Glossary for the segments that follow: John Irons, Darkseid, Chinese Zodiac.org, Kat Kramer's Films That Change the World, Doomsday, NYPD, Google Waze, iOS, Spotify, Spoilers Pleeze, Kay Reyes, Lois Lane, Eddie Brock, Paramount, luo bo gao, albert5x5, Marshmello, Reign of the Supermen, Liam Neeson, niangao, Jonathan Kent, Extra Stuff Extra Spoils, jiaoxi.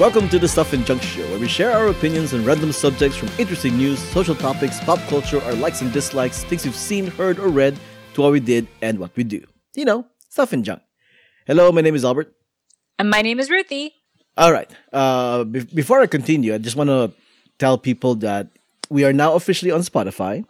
Welcome to the Stuff and Junk Show, where we share our opinions on random subjects from interesting news, social topics, pop culture, our likes and dislikes, things we've seen, heard, or read, to what we did and what we do. You know, stuff and junk. Hello, my name is Albert. And my name is Ruthy. All right. Before I continue, I just want to tell people that we are now officially on Spotify.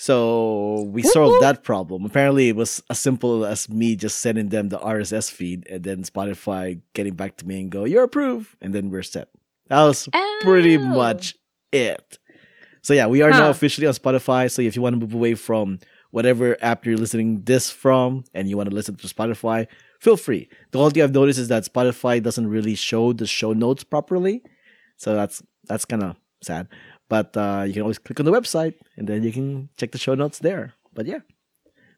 So we solved that problem. Apparently, it was as simple as me just sending them the RSS feed and then Spotify getting back to me and go, "You're approved," and then we're set. That was pretty much it. So yeah, we are now officially on Spotify. So if you want to move away from whatever app you're listening this from and you want to listen to Spotify, feel free. The only thing I've noticed is that Spotify doesn't really show the show notes properly. So that's kind of sad. But you can always click on the website, and then you can check the show notes there. But yeah.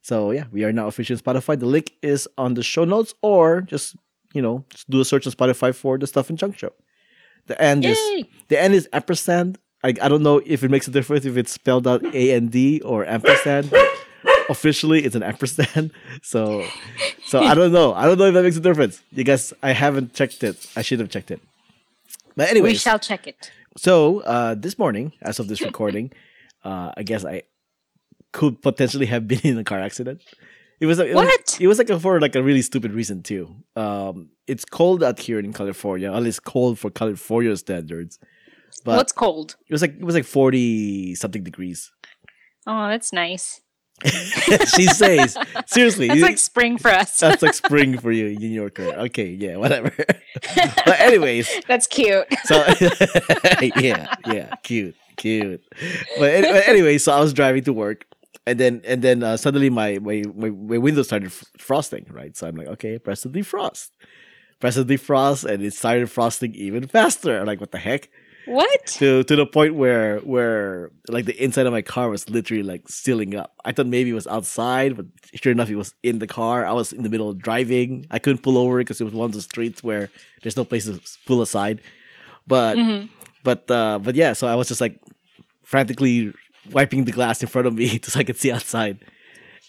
So yeah, we are now officially on Spotify. The link is on the show notes, or just do a search on Spotify for the Stuff and Junk Show. The end is ampersand. I don't know if it makes a difference if it's spelled out A-N-D or ampersand. Officially, it's an ampersand. So I don't know. I don't know if that makes a difference. You guys, I haven't checked it. I should have checked it. But anyways. We shall check it. So, this morning, as of this recording, I guess I could potentially have been in a car accident. It was for a really stupid reason too. It's cold out here in California, at least cold for California standards. But what's cold? It was 40 something degrees. Oh, that's nice. She says, seriously. That's like spring for us. That's like spring for you, New Yorker. Okay, yeah, whatever. But anyways. That's cute. So yeah, cute. But anyway, so I was driving to work and then suddenly my window started frosting, right? So I'm like, okay, press the defrost. Press the defrost, and it started frosting even faster. I'm like, what the heck? What? To the point where like the inside of my car was literally like sealing up. I thought maybe it was outside, but sure enough, it was in the car. I was in the middle of driving. I couldn't pull over because it was one of the streets where there's no place to pull aside. But yeah, so I was just like frantically wiping the glass in front of me so I could see outside.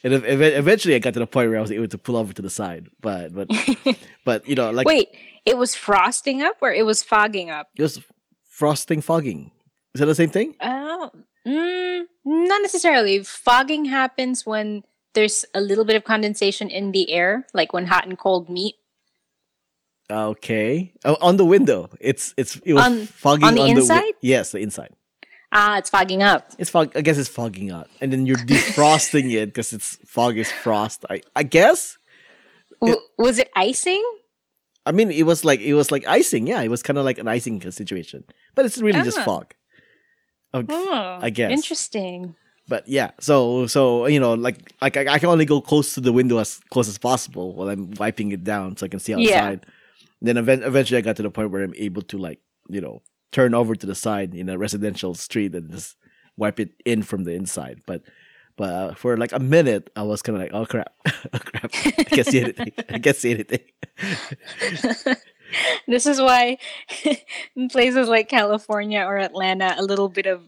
And eventually, I got to the point where I was able to pull over to the side. But wait, it was frosting up or it was fogging up? It was frosting, fogging. Is that the same thing? Not necessarily. Fogging happens when there's a little bit of condensation in the air, like when hot and cold meet. Okay. Oh, on the window. It was fogging on the inside? Yes, the inside. Ah, it's fogging up. I guess it's fogging up. And then you're defrosting it because it's fog is frost. I guess. Was it icing? I mean, it was like icing. Yeah, it was kind of like an icing situation, but it's really just fog. I guess. Interesting. But yeah, so I can only go close to the window as close as possible while I'm wiping it down so I can see outside. Yeah. Then eventually, I got to the point where I'm able to turn over to the side in a residential street and just wipe it in from the inside, but. But for like a minute, I was kind of like, oh crap, I can't see anything. This is why in places like California or Atlanta, a little bit of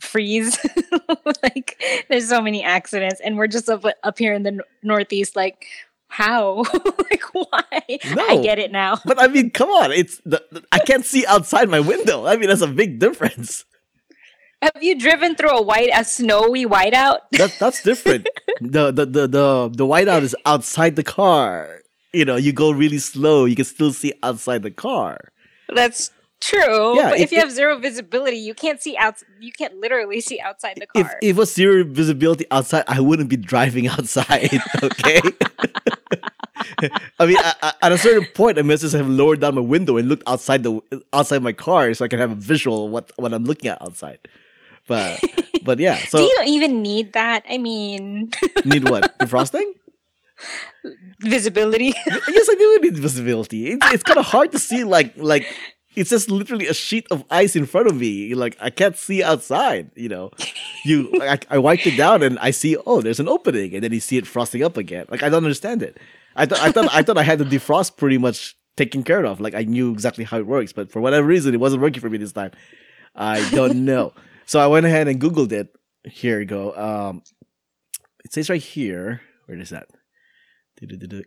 freeze, like there's so many accidents. And we're just up here in the Northeast, like how? Like why? No, I get it now. But I mean, come on, I can't see outside my window. I mean, that's a big difference. Have you driven through a snowy whiteout? That's different. The whiteout is outside the car. You go really slow. You can still see outside the car. That's true. Yeah, but if you have zero visibility, you can't see out. You can't literally see outside the car. If it was zero visibility outside, I wouldn't be driving outside. Okay. I mean, at a certain point, I must just have lowered down my window and looked outside my car so I can have a visual of what I'm looking at outside. But yeah. So do you even need that? I mean, need what? Defrosting? Visibility? Yes, I do need visibility. It's kind of hard to see. Like it's just literally a sheet of ice in front of me. Like I can't see outside. I wiped it down and I see. Oh, there's an opening, and then you see it frosting up again. Like I don't understand it. I thought I had the defrost pretty much taken care of. Like I knew exactly how it works, but for whatever reason, it wasn't working for me this time. I don't know. So I went ahead and Googled it. Here we go. It says right here. Where is that?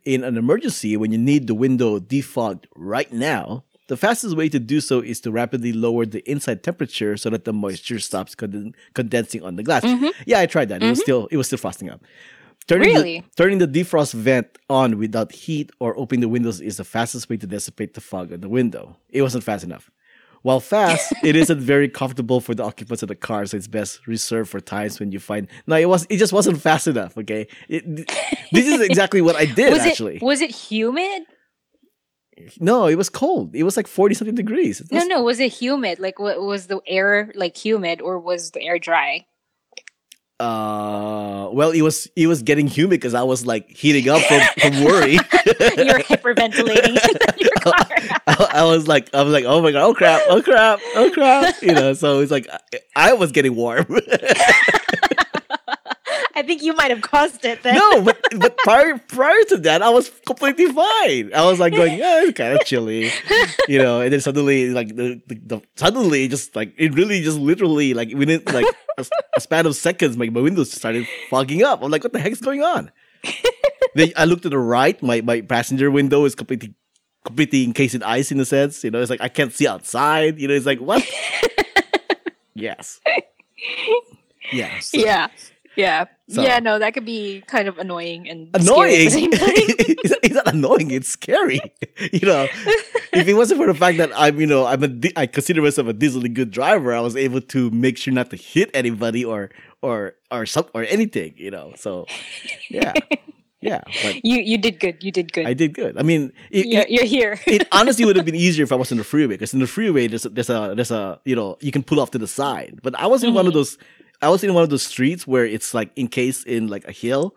In an emergency, when you need the window defogged right now, The fastest way to do so is to rapidly lower the inside temperature so that the moisture stops condensing on the glass. Mm-hmm. Yeah, I tried that. Mm-hmm. It was still frosting up. Turning the defrost vent on without heat or opening the windows is the fastest way to dissipate the fog on the window. It wasn't fast enough. While fast, it isn't very comfortable for the occupants of the car, so it's best reserved for times when you find... No, it just wasn't fast enough, okay? This is exactly what I did, actually. Was it humid? No, it was cold. It was like 40-something degrees. No, was it humid? Like, was the air, like, humid, or was the air dry? Well, it was getting humid because I was like heating up from worry. You're hyperventilating in your car. I was like, oh my god, oh crap. You know, so it's like I was getting warm. I think you might have caused it then. No, but prior to that, I was completely fine. I was like going, yeah, it's kind of chilly, you know. And then suddenly, like suddenly, just like it really, just literally, like within like a span of seconds, my windows started fogging up. I'm like, what the heck is going on? Then I looked to the right. My passenger window is completely encased in ice, in a sense. You know, it's like I can't see outside. You know, it's like what? Yes. Yeah. So. Yeah. Yeah. So. Yeah, no, that could be kind of annoying and annoying. Scary at the same time. It's not annoying, it's scary. You know, if it wasn't for the fact that I consider myself a decently good driver, I was able to make sure not to hit anybody or anything, you know. So, yeah. Yeah. But you did good. You did good. I did good. I mean, you're here. It honestly would have been easier if I was in the freeway, because in the freeway there's a you know, you can pull off to the side. But I was in one of those streets where it's like encased in like a hill.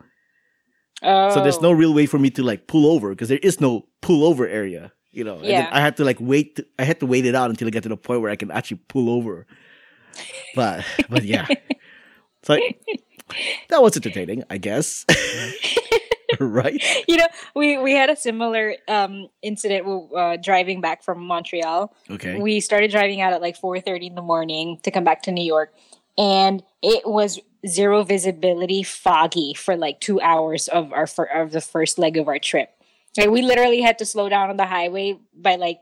Oh. So there's no real way for me to like pull over, because there is no pull over area, you know. Yeah. And then I had to like wait. I had to wait it out until I get to the point where I can actually pull over. But yeah. So that was entertaining, I guess. Right? You know, we had a similar incident driving back from Montreal. Okay. We started driving out at like 4:30 in the morning to come back to New York. And it was zero visibility, foggy for like 2 hours of the first leg of our trip. Like we literally had to slow down on the highway by like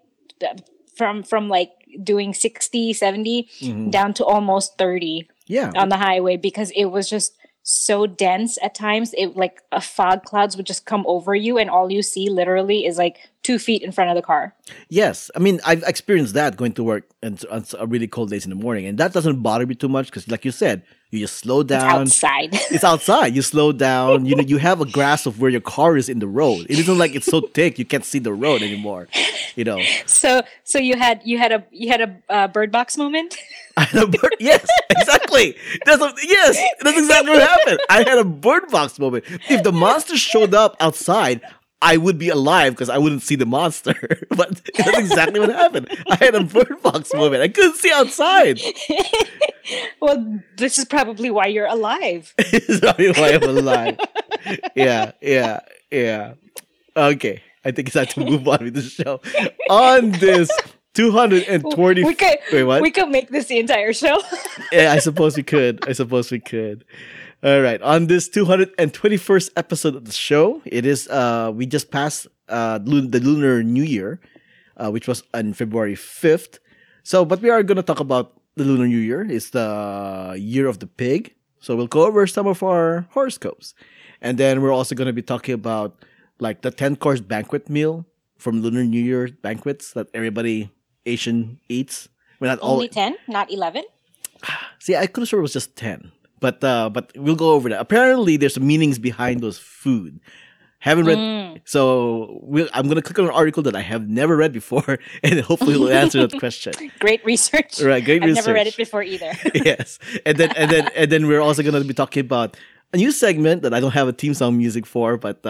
from like doing 60, 70 down to almost 30 on the highway, because it was just so dense at times. It like fog clouds would just come over you, and all you see literally is like 2 feet in front of the car. Yes, I mean, I've experienced that going to work on really cold days in the morning, and that doesn't bother me too much because, like you said, you just slow down. It's outside. You slow down. You know, you have a grasp of where your car is in the road. It isn't like it's so thick you can't see the road anymore. You know. So you had a Bird Box moment. Yes, exactly. That's exactly what happened. I had a Bird Box moment. If the monster showed up outside, I would be alive because I wouldn't see the monster. But that's exactly what happened. I had a Bird Box moment. I couldn't see outside. Well, this is probably why you're alive. It's probably why I'm alive. Yeah. Okay, I think it's time to move on with the show. On this 220. Wait, what? We could make this the entire show. Yeah, I suppose we could. All right. On this 221st episode of the show, it is we just passed the Lunar New Year, which was on February 5th. So, but we are going to talk about the Lunar New Year. It's the Year of the Pig. So we'll go over some of our horoscopes, and then we're also going to be talking about like the 10-course banquet meal from Lunar New Year banquets that everybody Asian eats. We're not all... Only 10, not 11? See, I could have sworn it was just 10. But we'll go over that. Apparently, there's meanings behind those food. Haven't read... So I'm going to click on an article that I have never read before, and hopefully it'll answer that question. Great research. Right, great research. I've never read it before either. Yes. And then we're also going to be talking about a new segment that I don't have a theme song music for, but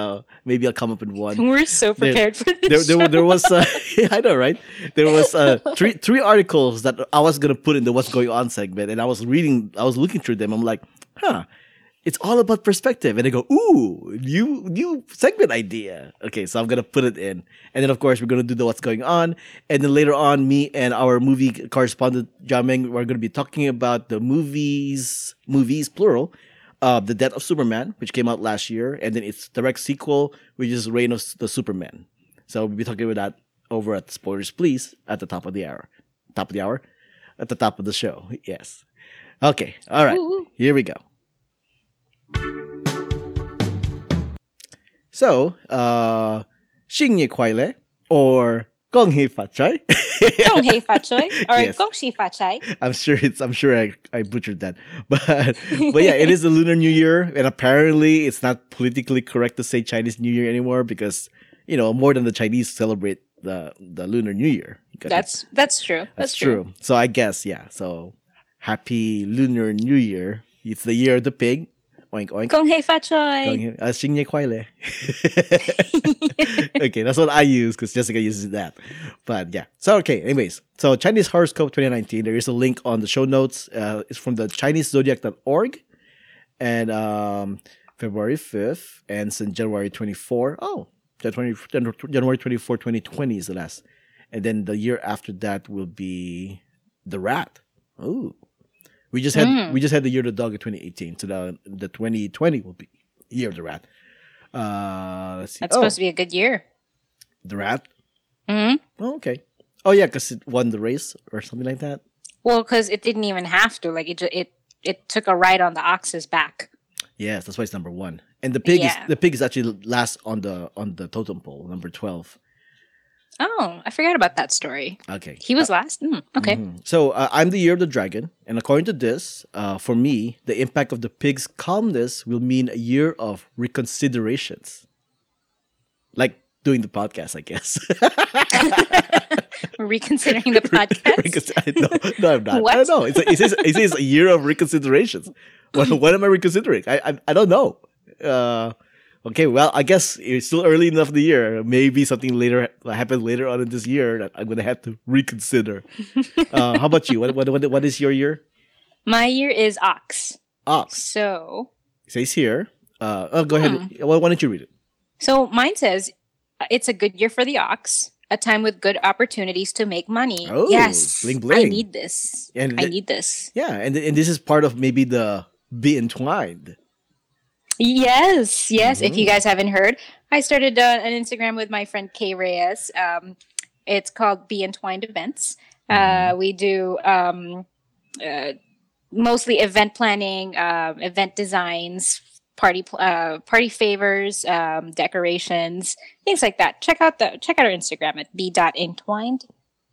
maybe I'll come up with one. We're so prepared for this show. There was, I know, right? There was three articles that I was gonna put in the "What's Going On" segment, and I was looking through them. I'm like, huh, it's all about perspective, and I go, ooh, new segment idea. Okay, so I'm gonna put it in, and then of course we're gonna do the "What's Going On," and then later on, me and our movie correspondent Jiaming, we're gonna be talking about the movies plural. The Death of Superman, which came out last year, and then its direct sequel, which is Reign of the Supermen. So we'll be talking about that over at Spoilers Please at the top of the hour. Top of the hour? At the top of the show, yes. Okay, all right. Ooh. Here we go. So, Xingye Kuaile or Gonghe Fachai. Gonghe Fachai or Gongxi Fachai. I'm sure I butchered that. But yeah, it is the Lunar New Year, and apparently it's not politically correct to say Chinese New Year anymore because, you know, more than the Chinese celebrate the Lunar New Year. That's true. So I guess, yeah. So happy Lunar New Year. It's the Year of the Pig. Oink, oink. Gonghe Fachoi. Xingye Kuaile. Okay, that's what I use because Jessica uses that. But yeah. So, okay, anyways. So, Chinese Horoscope 2019. There is a link on the show notes. It's from the Chinese Zodiac.org. And February 5th. And since January 24. Oh, January 24, 2020 is the last. And then the year after that will be the rat. Ooh. We just had the Year of the Dog in 2018, so the 2020 will be Year of the Rat. Let's see. That's supposed to be a good year. The Rat? Mm-hmm. Oh, okay. Oh, yeah, because it won the race or something like that? Well, because it didn't even have to. Like, it took a ride on the ox's back. Yes, that's why it's number one. And the pig is actually last on the totem pole, number 12. Oh, I forgot about that story. Okay. He was last? Okay. Mm-hmm. So, I'm the Year of the Dragon. And according to this, for me, the impact of the pig's calmness will mean a year of reconsiderations. Like doing the podcast, I guess. Reconsidering the podcast? No, I'm not. What? I don't know. It says a year of reconsiderations. What am I reconsidering? I don't know. Okay, well, I guess it's still early enough in the year. Maybe something happened later on in this year that I'm going to have to reconsider. How about you? What is your year? My year is Ox. Ox. So. It says here. Go ahead. Why don't you read it? So mine says, it's a good year for the Ox, a time with good opportunities to make money. Oh, yes. Bling, bling. I need this. Yeah, and this is part of maybe the Be Entwined. Yes. Mm-hmm. If you guys haven't heard, I started an Instagram with my friend Kay Reyes. It's called Be Entwined Events. We do mostly event planning, event designs, party favors, decorations, things like that. Check out our Instagram at be.entwined,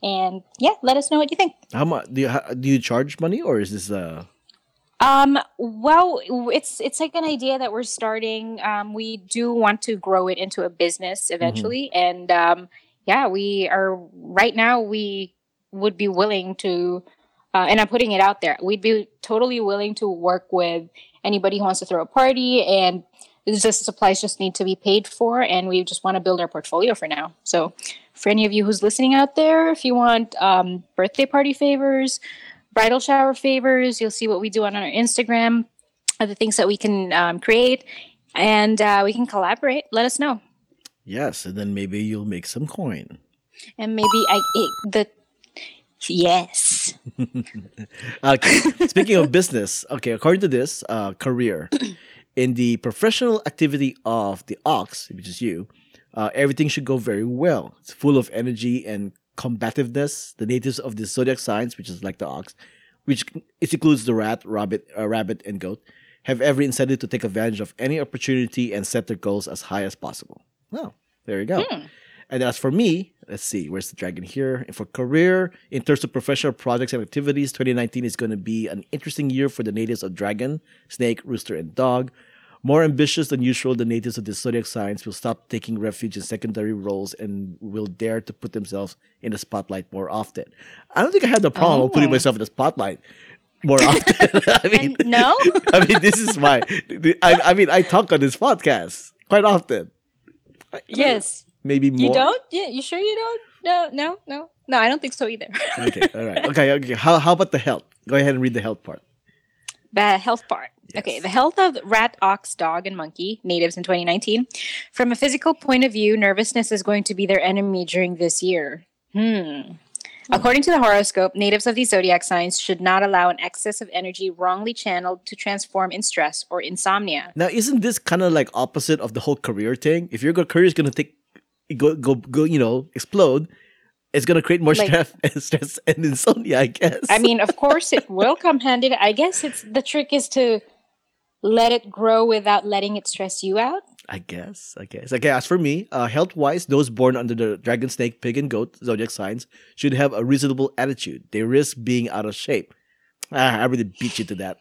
and yeah, let us know what you think. How much do you charge money, or is this ? Well, it's like an idea that we're starting. We do want to grow it into a business eventually. Mm-hmm. And, we would be willing to, and I'm putting it out there, we'd be totally willing to work with anybody who wants to throw a party, and supplies just need to be paid for. And we just want to build our portfolio for now. So for any of you who's listening out there, if you want, birthday party favors, bridal shower favors, you'll see what we do on our Instagram, the things that we can create, and we can collaborate. Let us know. Yes, and then maybe you'll make some coin. And maybe yes. Okay. Speaking of business, okay, according to this, career, in the professional activity of the ox, which is you, everything should go very well. It's full of energy and combativeness. The natives of the zodiac signs, which is like the ox, which it includes the rat, rabbit, and goat, have every incentive to take advantage of any opportunity and set their goals as high as possible. Oh, there you go. Hmm. And as for me, let's see, where's the dragon here? And for career, in terms of professional projects and activities, 2019 is going to be an interesting year for the natives of dragon, snake, rooster, and dog. More ambitious than usual, the natives of the zodiac signs will stop taking refuge in secondary roles and will dare to put themselves in the spotlight more often. I don't think I have the problem of putting myself in the spotlight more often. I mean, no. I mean, this is why. I talk on this podcast quite often. Yes. Maybe more. You don't? Yeah. You sure you don't? No. No, I don't think so either. Okay. All right. Okay. How about the health? Go ahead and read the health part. The health part. Yes. Okay, the health of rat, ox, dog, and monkey, natives in 2019. From a physical point of view, nervousness is going to be their enemy during this year. According to the horoscope, natives of these zodiac signs should not allow an excess of energy wrongly channeled to transform in stress or insomnia. Now, isn't this kind of like opposite of the whole career thing? If your career is going to explode, It's going to create more stress and insomnia, I guess. I mean, of course it will come handy. I guess it's the trick is to let it grow without letting it stress you out. I guess. Okay, as for me, health-wise, those born under the dragon, snake, pig, and goat zodiac signs should have a reasonable attitude. They risk being out of shape. I really beat you to that.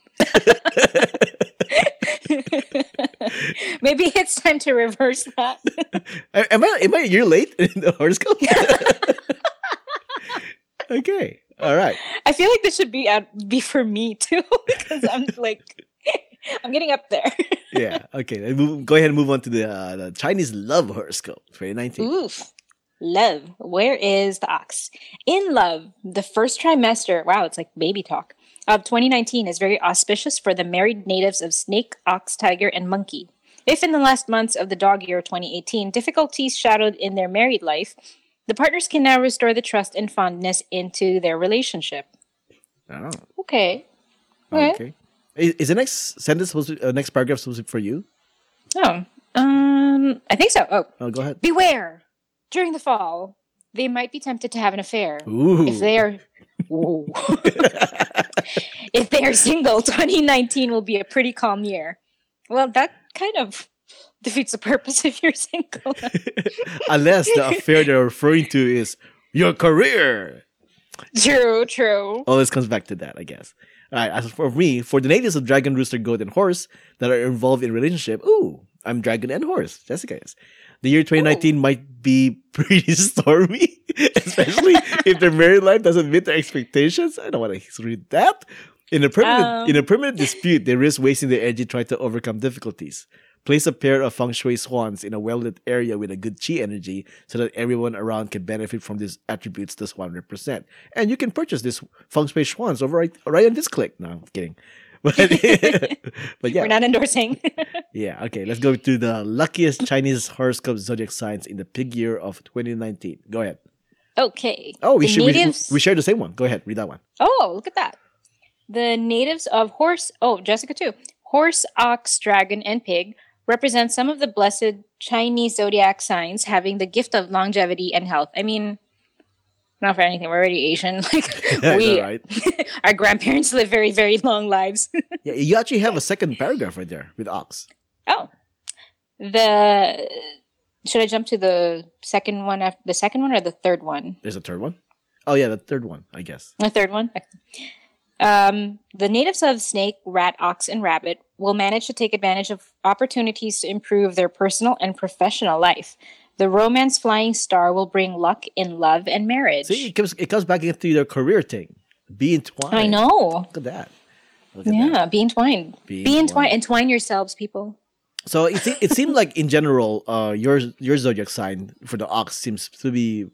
Maybe it's time to reverse that. Am I a year late in the horoscope? Okay. All right. I feel like this should be for me too, because I'm like, I'm getting up there. Yeah. Okay. Go ahead and move on to the Chinese love horoscope for 2019. Oof. Love. Where is the ox? In love, the first trimester. Wow, it's like baby talk. Of 2019 is very auspicious for the married natives of snake, ox, tiger, and monkey. If in the last months of the dog year 2018, difficulties shadowed in their married life, the partners can now restore the trust and fondness into their relationship. Oh. Okay. Okay. Is the next sentence supposed to, next paragraph supposed to be for you? Oh. I think so. Oh, go ahead. Beware. During the fall, they might be tempted to have an affair. Ooh. If they are single, 2019 will be a pretty calm year. Well, that kind of defeats the purpose if you're single. Unless the affair they're referring to is your career. True. All this comes back to that, I guess. All right, as for me, for the natives of dragon, rooster, goat, and horse that are involved in relationship, ooh, I'm dragon and horse. Jessica is. The year 2019 might be pretty stormy, especially if their married life doesn't meet their expectations. I don't want to read that. In a permanent dispute, they risk wasting their energy trying to overcome difficulties. Place a pair of feng shui swans in a well-lit area with a good chi energy so that everyone around can benefit from these attributes to 100%. And you can purchase these feng shui swans over right on this click. No, I'm kidding. But yeah. We're not endorsing. Yeah, okay. Let's go to the luckiest Chinese horoscope zodiac signs in the pig year of 2019. Go ahead. Okay. Oh, we share the same one. Go ahead. Read that one. Oh, look at that. The natives of horse. Oh, Jessica too. Horse, ox, dragon, and pig represent some of the blessed Chinese zodiac signs having the gift of longevity and health. I mean, not for anything. We're already Asian. Our grandparents live very, very long lives. Yeah, you actually have a second paragraph right there with ox. Oh, should I jump to the second one after the second one or the third one? There's a third one. Oh yeah, the third one. I guess the third one. The natives of snake, rat, ox, and rabbit will manage to take advantage of opportunities to improve their personal and professional life. The romance flying star will bring luck in love and marriage. See, it comes back into their career thing. Be entwined. I know. Look at that. Be entwined. Be entwined. Entwine yourselves, people. So it seemed like in general, your zodiac sign for the ox seems to be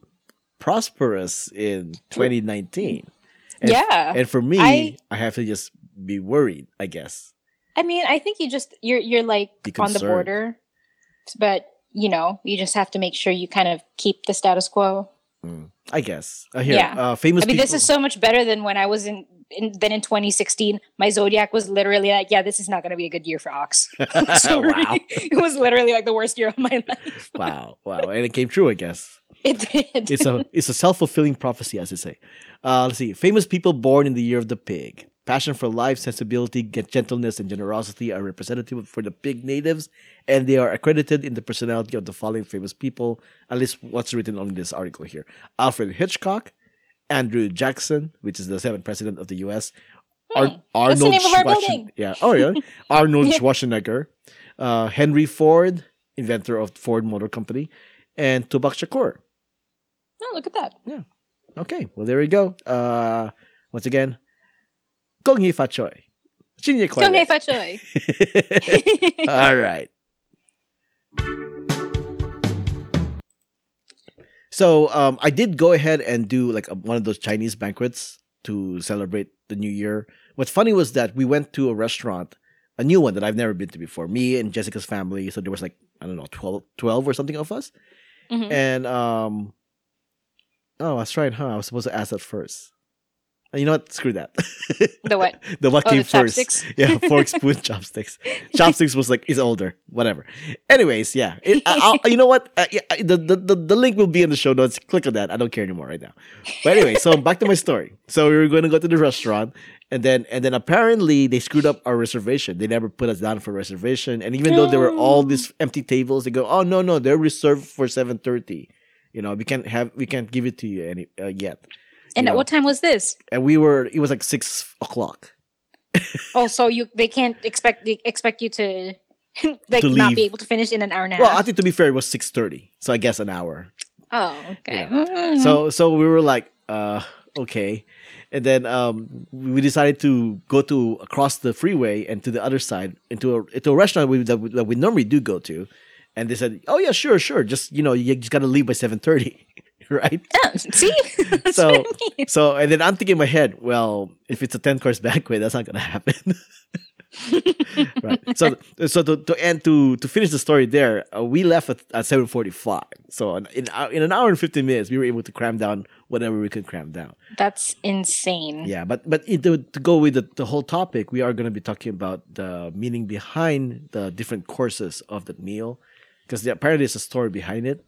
prosperous in 2019. And, yeah. And for me, I have to just be worried, I guess. I mean, I think you're like on the border, but. You know, you just have to make sure you kind of keep the status quo. I guess. This is so much better than when I was in 2016. My zodiac was literally like, yeah, this is not going to be a good year for ox. Sorry. Wow. It was literally like the worst year of my life. Wow. And it came true, I guess. It did. It's a self-fulfilling prophecy, as they say. Let's see. Famous people born in the year of the pig. Passion for life, sensibility, gentleness, and generosity are representative for the pig natives, and they are accredited in the personality of the following famous people, at least what's written on this article here. Alfred Hitchcock, Andrew Jackson, which is the 7th president of the U.S., Arnold Schwarzenegger. Yeah. Oh, yeah. Arnold Schwarzenegger, Henry Ford, inventor of Ford Motor Company, and Tupac Shakur. Oh, look at that. Yeah. Okay. Well, there we go. Once again, Kong Hee Fa Choi. Kong Hee Fa Choi. All right. So I did go ahead and do like one of those Chinese banquets to celebrate the New Year. What's funny was that we went to a restaurant, a new one that I've never been to before, me and Jessica's family. So there was like, I don't know, 12 or something of us. Mm-hmm. And I was supposed to ask that first. You know what? Screw that. The what? The what came the first? Chopsticks? Yeah, forks, spoon, chopsticks. Chopsticks was like, it's older. Whatever. Anyways, yeah. You know what? Yeah, the link will be in the show notes. Click on that. I don't care anymore right now. But anyway, so back to my story. So we were going to go to the restaurant, and then apparently they screwed up our reservation. They never put us down for reservation, and even though there were all these empty tables, they go, "Oh no, they're reserved for 7:30. You know, we can't give it to you yet." And at what time was this? And it was like 6:00. Oh, so they can't expect you to like to not be able to finish in an hour and a half. Well, I think to be fair, it was 6:30, so I guess an hour. Oh, okay. Yeah. So we were like, okay, and then we decided to go to across the freeway and to the other side into a restaurant that we normally do go to, and they said, "Oh yeah, sure, just you just gotta leave by 7:30." Right? Yeah, see? That's what I mean. So, and then I'm thinking in my head, well, if it's a 10-course banquet, that's not going to happen. Right. So to finish the story there, we left at 7:45. So in an hour and 15 minutes, we were able to cram down whatever we could cram down. That's insane. Yeah, but to go with the whole topic, we are going to be talking about the meaning behind the different courses of that meal, because apparently there's a story behind it.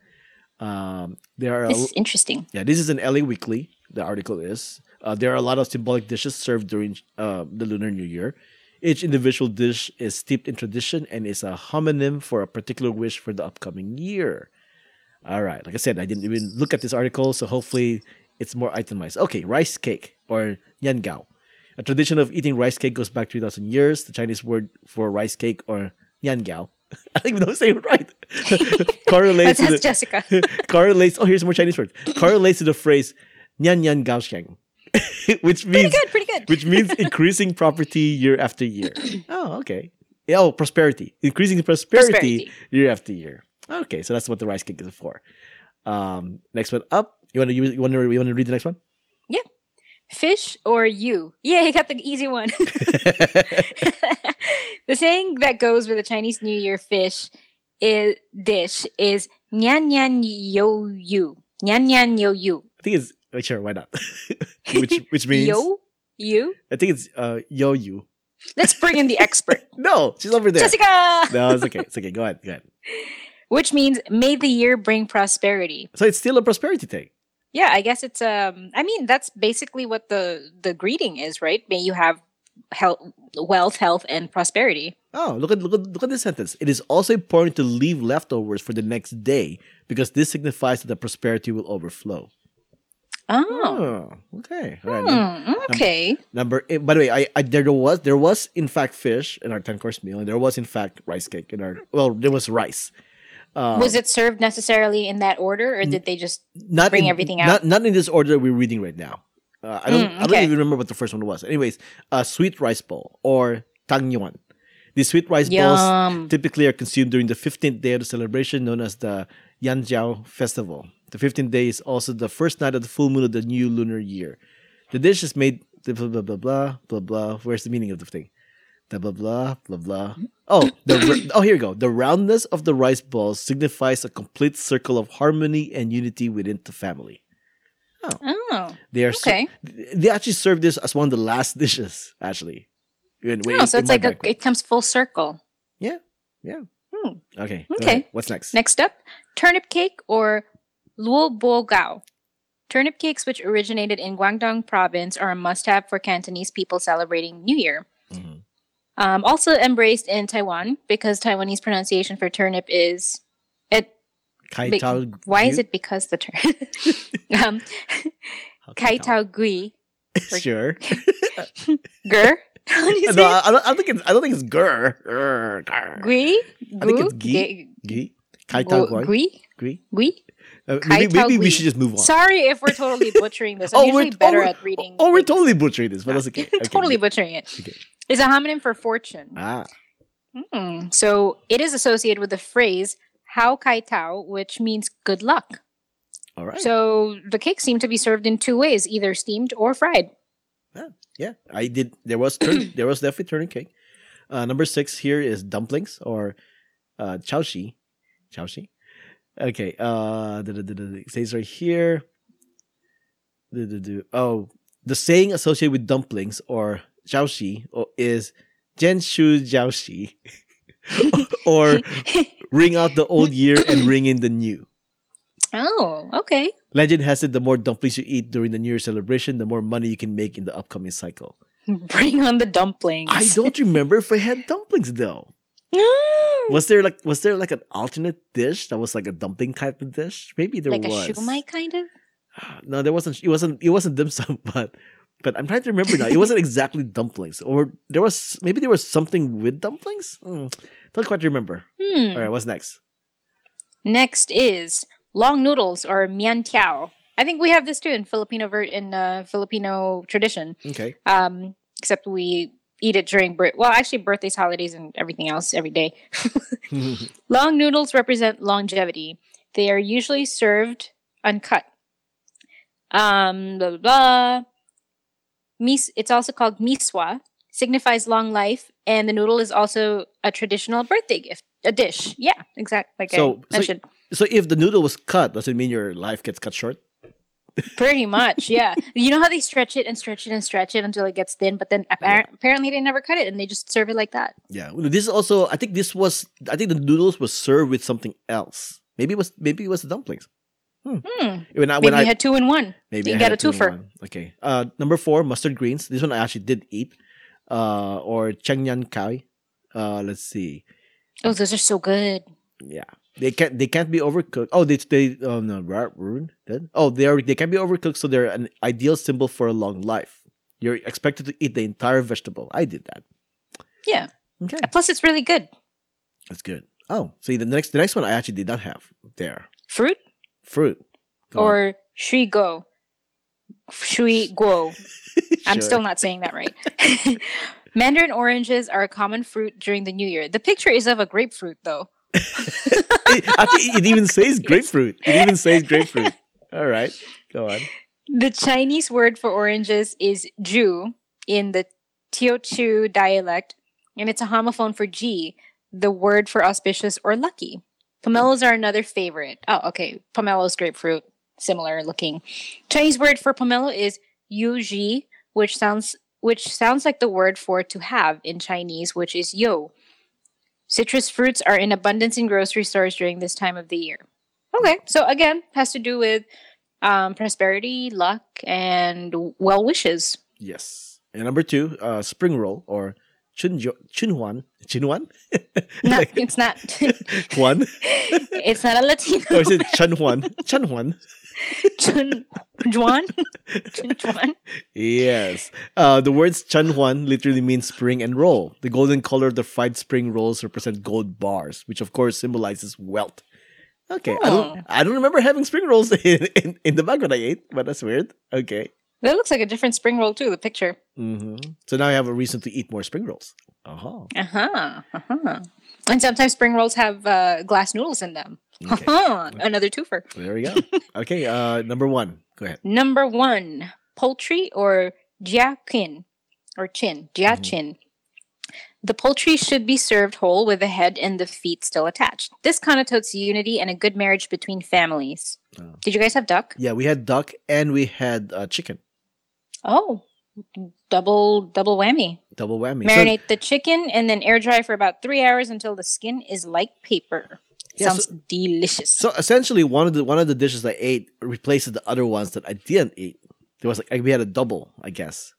This is interesting. Yeah, this is in LA Weekly. The article is there are a lot of symbolic dishes served during the Lunar New Year. Each individual dish is steeped in tradition and is a homonym for a particular wish for the upcoming year. All right, like I said, I didn't even look at this article, so hopefully it's more itemized. Okay, rice cake or niangao. A tradition of eating rice cake goes back 3,000 years. The Chinese word for rice cake or niangao. I don't even know how to say it right. Correlates that's Jessica. Correlates. Oh, here's more Chinese words. Correlates to the phrase "nian nian gao sheng," which means pretty good. Which means increasing property year after year. Oh, okay. Oh, prosperity. Increasing prosperity year after year. Okay, so that's what the rice cake is for. Next one up. You want to read the next one? Yeah. Fish or you? Yeah, he got the easy one. The saying that goes with the Chinese New Year dish is "nian nian yo you." Nian nian yo you. I think it's sure. Why not? which means yo you. I think it's yo you. Let's bring in the expert. No, she's over there. Jessica. No, it's okay. It's okay. Go ahead. Which means may the year bring prosperity. So it's still a prosperity thing. Yeah, I guess it's that's basically what the greeting is, right? May you have wealth, health, and prosperity. Oh, look at this sentence. It is also important to leave leftovers for the next day because this signifies that the prosperity will overflow. Oh, okay. All right. Okay. Number eight. By the way, there was in fact fish in our 10-course meal, and there was in fact rice cake in our. Well, there was rice. Was it served necessarily in that order, or did they just everything out? Not in this order we're reading right now. I don't even remember what the first one was. Anyways, a sweet rice bowl or tangyuan. These sweet rice bowls typically are consumed during the 15th day of the celebration known as the Yanjiao Festival. The 15th day is also the first night of the full moon of the new lunar year. The dish is made blah, blah, blah, blah, blah, blah. Where's the meaning of the thing? The blah, blah, blah, blah. Oh, here we go. The roundness of the rice balls signifies a complete circle of harmony and unity within the family. Oh. They actually serve this as one of the last dishes, actually. So it's like it comes full circle. Yeah. Yeah. Okay. What's next? Next up, turnip cake or luo bo gao. Turnip cakes, which originated in Guangdong province, are a must-have for Cantonese people celebrating New Year. Mm-hmm. Also embraced in Taiwan because Taiwanese pronunciation for turnip is why is it because the turnip? Kai tao gui. Sure. Gur? No, I don't think it's gur. Gui? I think it's gui. Kai tao gui? Gui? Maybe we should just move on. Sorry if we're totally butchering this. I'm usually better at reading. Oh, we're totally butchering this, but that's okay. Totally butchering it. Okay. It's a homonym for fortune. So it is associated with the phrase "hao kai tao," which means good luck. All right. So the cake seemed to be served in two ways, either steamed or fried. Yeah. I did. There was definitely turning cake. Number 6 here is dumplings or chaoshi. Chaoshi. Okay. It says right here. Oh, The saying associated with dumplings or jiaoxi is Jian Shu Jiaoxi, or ring out the old year and ring in the new. Oh, okay. Legend has it the more dumplings you eat during the New Year celebration, the more money you can make in the upcoming cycle. Bring on the dumplings. I don't remember if I had dumplings though. Was there like an alternate dish that was like a dumpling type of dish? Maybe there was. Like a shumai kind of? No, there wasn't. It wasn't dim sum, but I'm trying to remember now. It wasn't exactly dumplings, or there was something with dumplings. Don't quite remember. All right, what's next? Next is long noodles or mian tiao. I think we have this too in Filipino tradition. Okay. Except we eat it during birthdays, holidays, and everything else every day. Long noodles represent longevity. They are usually served uncut. Blah blah blah. It's also called miswa, signifies long life, and the noodle is also a traditional birthday gift, a dish. Yeah, exactly. Like I mentioned. So if the noodle was cut, does it mean your life gets cut short? Pretty much, yeah. You know how they stretch it and stretch it and stretch it until it gets thin, but then apparently they never cut it and they just serve it like that. Yeah, this is also. I think the noodles was served with something else. Maybe it was the dumplings. Maybe I had two in one. Maybe you got a twofer. Okay. Number 4, mustard greens. This one I actually did eat. Or changyan kai. Let's see. Oh, those are so good. Yeah, they can't be overcooked. Oh, they can't be overcooked, so they're an ideal symbol for a long life. You're expected to eat the entire vegetable. I did that. Yeah. Okay. Plus, it's really good. That's good. Oh, see, the next one I actually did not have there. Fruit. Go or shuiguo. Shuiguo. Sure. I'm still not saying that right. Mandarin oranges are a common fruit during the New Year. The picture is of a grapefruit, though. It even says grapefruit. All right. Go on. The Chinese word for oranges is ju in the Teochew dialect, and it's a homophone for G, the word for auspicious or lucky. Pomelos are another favorite. Oh, okay. Pomelo's grapefruit, similar looking. Chinese word for pomelo is yuji, which sounds like the word for to have in Chinese, which is yo. Citrus fruits are in abundance in grocery stores during this time of the year. Okay, so again, has to do with prosperity, luck, and well wishes. Yes. And number 2, spring roll or Chunhuan. Chunhuan? No, it's not. Juan? It's not a Latino. Or is it Chunhuan? Chunhuan. Chunhuan? Chunhuan? Yes. The words Chunhuan literally mean spring and roll. The golden color of the fried spring rolls represent gold bars, which of course symbolizes wealth. Okay. Oh. I don't remember having spring rolls in the background I ate, but that's weird. Okay. That looks like a different spring roll too, the picture. Mm-hmm. So now I have a reason to eat more spring rolls. And sometimes spring rolls have glass noodles in them. Okay. Another twofer. There we go. Okay, number 1. Go ahead. Number 1, poultry or jiaqin or chin. Jiaqin. Mm-hmm. The poultry should be served whole with the head and the feet still attached. This connotates unity and a good marriage between families. Oh. Did you guys have duck? Yeah, we had duck and we had chicken. Oh, double whammy. Double whammy. Marinate the chicken and then air dry for about 3 hours until the skin is like paper. Yeah, sounds delicious. So essentially, one of the dishes I ate replaces the other ones that I didn't eat. There was we had a double, I guess.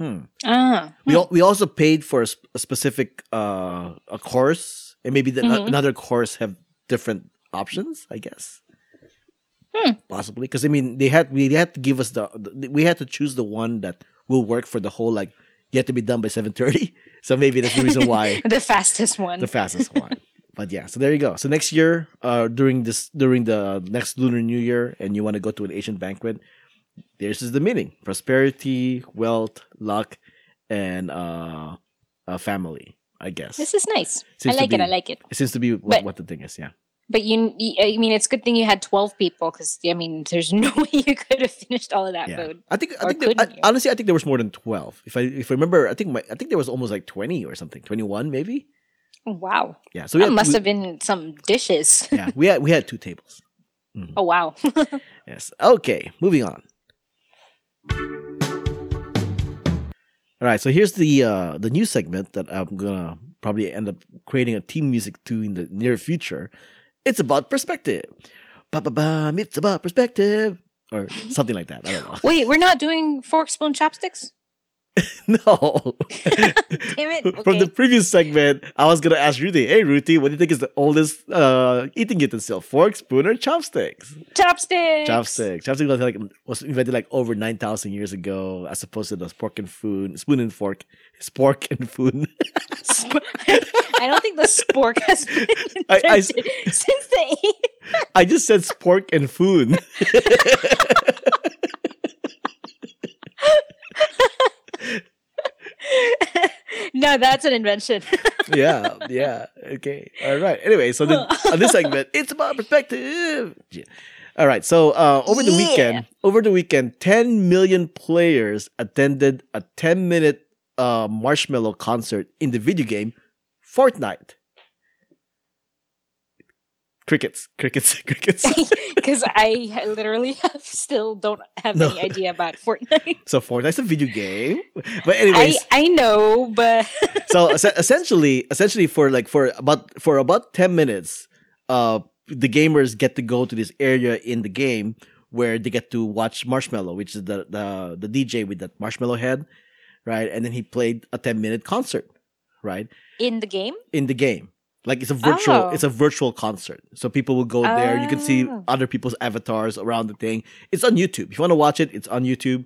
We also paid for a specific a course, and maybe another course have different options, I guess. Possibly, because I mean they had to give us we had to choose the one that will work for the whole, like you had to be done by 7:30. So maybe that's the reason why the fastest one. But yeah, so there you go. So next year, during the next Lunar New Year, and you want to go to an Asian banquet, this is the meaning: prosperity, wealth, luck, and family. I guess this is nice. I like it. It seems to be what the thing is. Yeah. But it's a good thing you had 12 people, because there's no way you could have finished all of that food. I think there was more than 12. If I remember, I think there was almost like 20 or something, 21 maybe. Wow. Yeah. So that must have been some dishes. Yeah, we had 2 tables. Mm-hmm. Oh wow. Yes. Okay, moving on. All right, so here's the new segment that I'm gonna probably end up creating a team music to in the near future. It's about perspective. Ba ba ba, it's about perspective, or something like that. I don't know. Wait, we're not doing forks, spoon, chopsticks? No. Damn it! Okay. From the previous segment, I was gonna ask Ruthie, "Hey, Ruthie, what do you think is the oldest eating utensil? Fork, spoon, or chopsticks?" Chopsticks. Chopsticks. Chopsticks was invented like over 9,000 years ago, as opposed to the fork and food, spoon and fork, spork and food. I don't think the spork has been invented since the 80s. I just said spork and food. No, that's an invention. Yeah. Okay. All right. Anyway, so then on this segment, it's about perspective. Yeah. All right. So over the weekend, 10 million players attended a 10-minute Marshmello concert in the video game Fortnite. Crickets. Because I literally still don't have any idea about Fortnite. So Fortnite's a video game, but anyways, I know, but so essentially for about 10 minutes, the gamers get to go to this area in the game where they get to watch Marshmello, which is the DJ with that marshmallow head, right? And then he played a 10-minute concert, right? In the game. Like it's a virtual concert. So people will go there. You can see other people's avatars around the thing. It's on YouTube. If you want to watch it, it's on YouTube.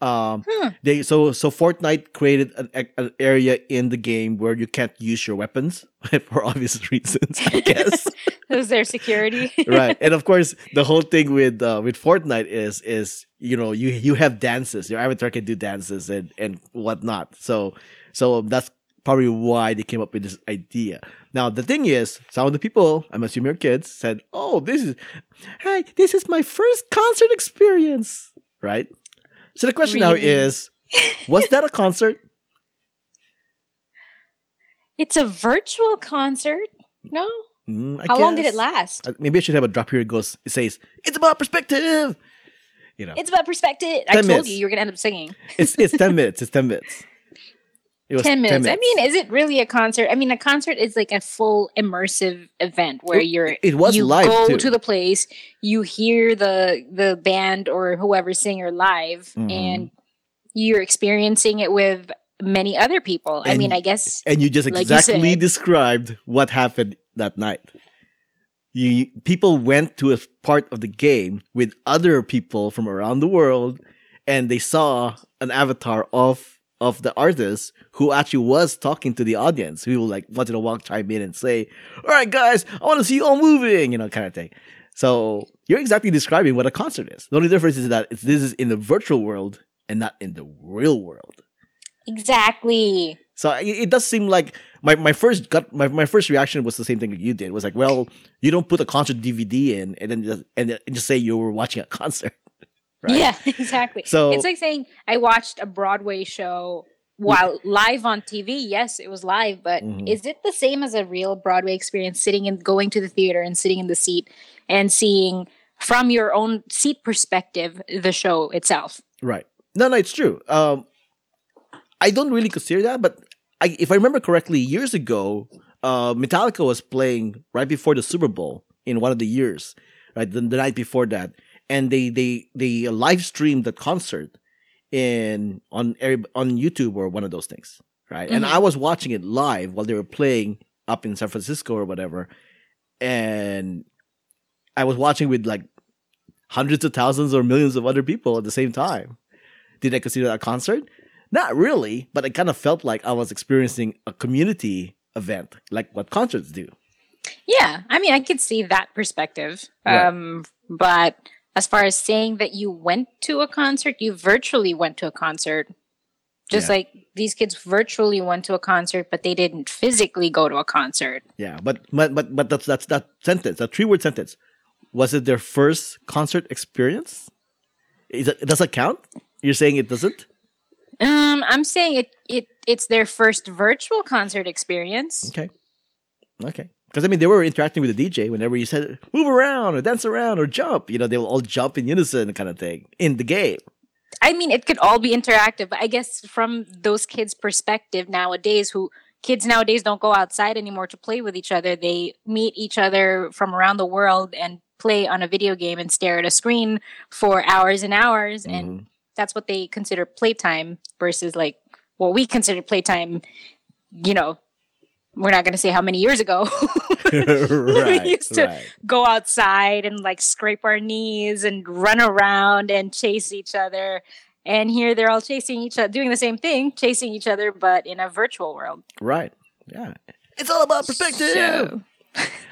So Fortnite created an area in the game where you can't use your weapons for obvious reasons, I guess. That was their security. Right. And of course, the whole thing with Fortnite is you have dances. Your avatar can do dances and whatnot. So that's probably why they came up with this idea. Now, the thing is, some of the people, I'm assuming your kids, said, "Oh, this is my first concert experience," right? So the question now is, was that a concert? It's a virtual concert. No. How long did it last? Maybe I should have a drop here. It goes. It says, "It's about perspective." It's about perspective. I told you were gonna end up singing. It's 10 minutes. It's 10 minutes. It was 10 minutes. I mean, is it really a concert? I mean, a concert is like a full immersive event where you go to the place, you hear the band or whoever singer live, and you're experiencing it with many other people. And, I mean, I guess... And you just exactly described what happened that night. People went to a part of the game with other people from around the world, and they saw an avatar of the artist who actually was talking to the audience, who wanted to chime in and say, "All right, guys, I want to see you all moving," kind of thing. So you're exactly describing what a concert is. The only difference is that this is in the virtual world and not in the real world. Exactly. So it does seem like my first reaction was the same thing that you did. It was like, well, you don't put a concert DVD in and just say you were watching a concert. Right? Yeah, exactly. So it's like saying I watched a Broadway show while live on TV. Yes, it was live, but is it the same as a real Broadway experience, sitting and going to the theater and sitting in the seat and seeing from your own seat perspective the show itself? Right. No, it's true. I don't really consider that, but if I remember correctly, years ago, Metallica was playing right before the Super Bowl in one of the years, right? The night before that. And they live streamed the concert on YouTube or one of those things, right? And I was watching it live while they were playing up in San Francisco or whatever, and I was watching with hundreds of thousands or millions of other people at the same time. Did I consider that a concert? Not really, but I kind of felt like I was experiencing a community event, like what concerts do. Yeah, I mean, I could see that perspective, right. But as far as saying that you went to a concert, you virtually went to a concert. Like these kids virtually went to a concert, but they didn't physically go to a concert. Yeah, but that's that sentence, that three-word sentence. Was it their first concert experience? Does that count? You're saying it doesn't? I'm saying it's their first virtual concert experience. Okay. Because, I mean, they were interacting with the DJ whenever you said, "Move around," or "Dance around," or "Jump." They will all jump in unison kind of thing in the game. I mean, it could all be interactive. But I guess from those kids' perspective nowadays, kids nowadays don't go outside anymore to play with each other. They meet each other from around the world and play on a video game and stare at a screen for hours and hours. Mm-hmm. And that's what they consider playtime versus like what we consider playtime, you know. We're not going to say how many years ago. We used to go outside and like scrape our knees and run around and chase each other. And here they're all chasing each other, doing the same thing, chasing each other, but in a virtual world. Right. Yeah. It's all about perspective. So.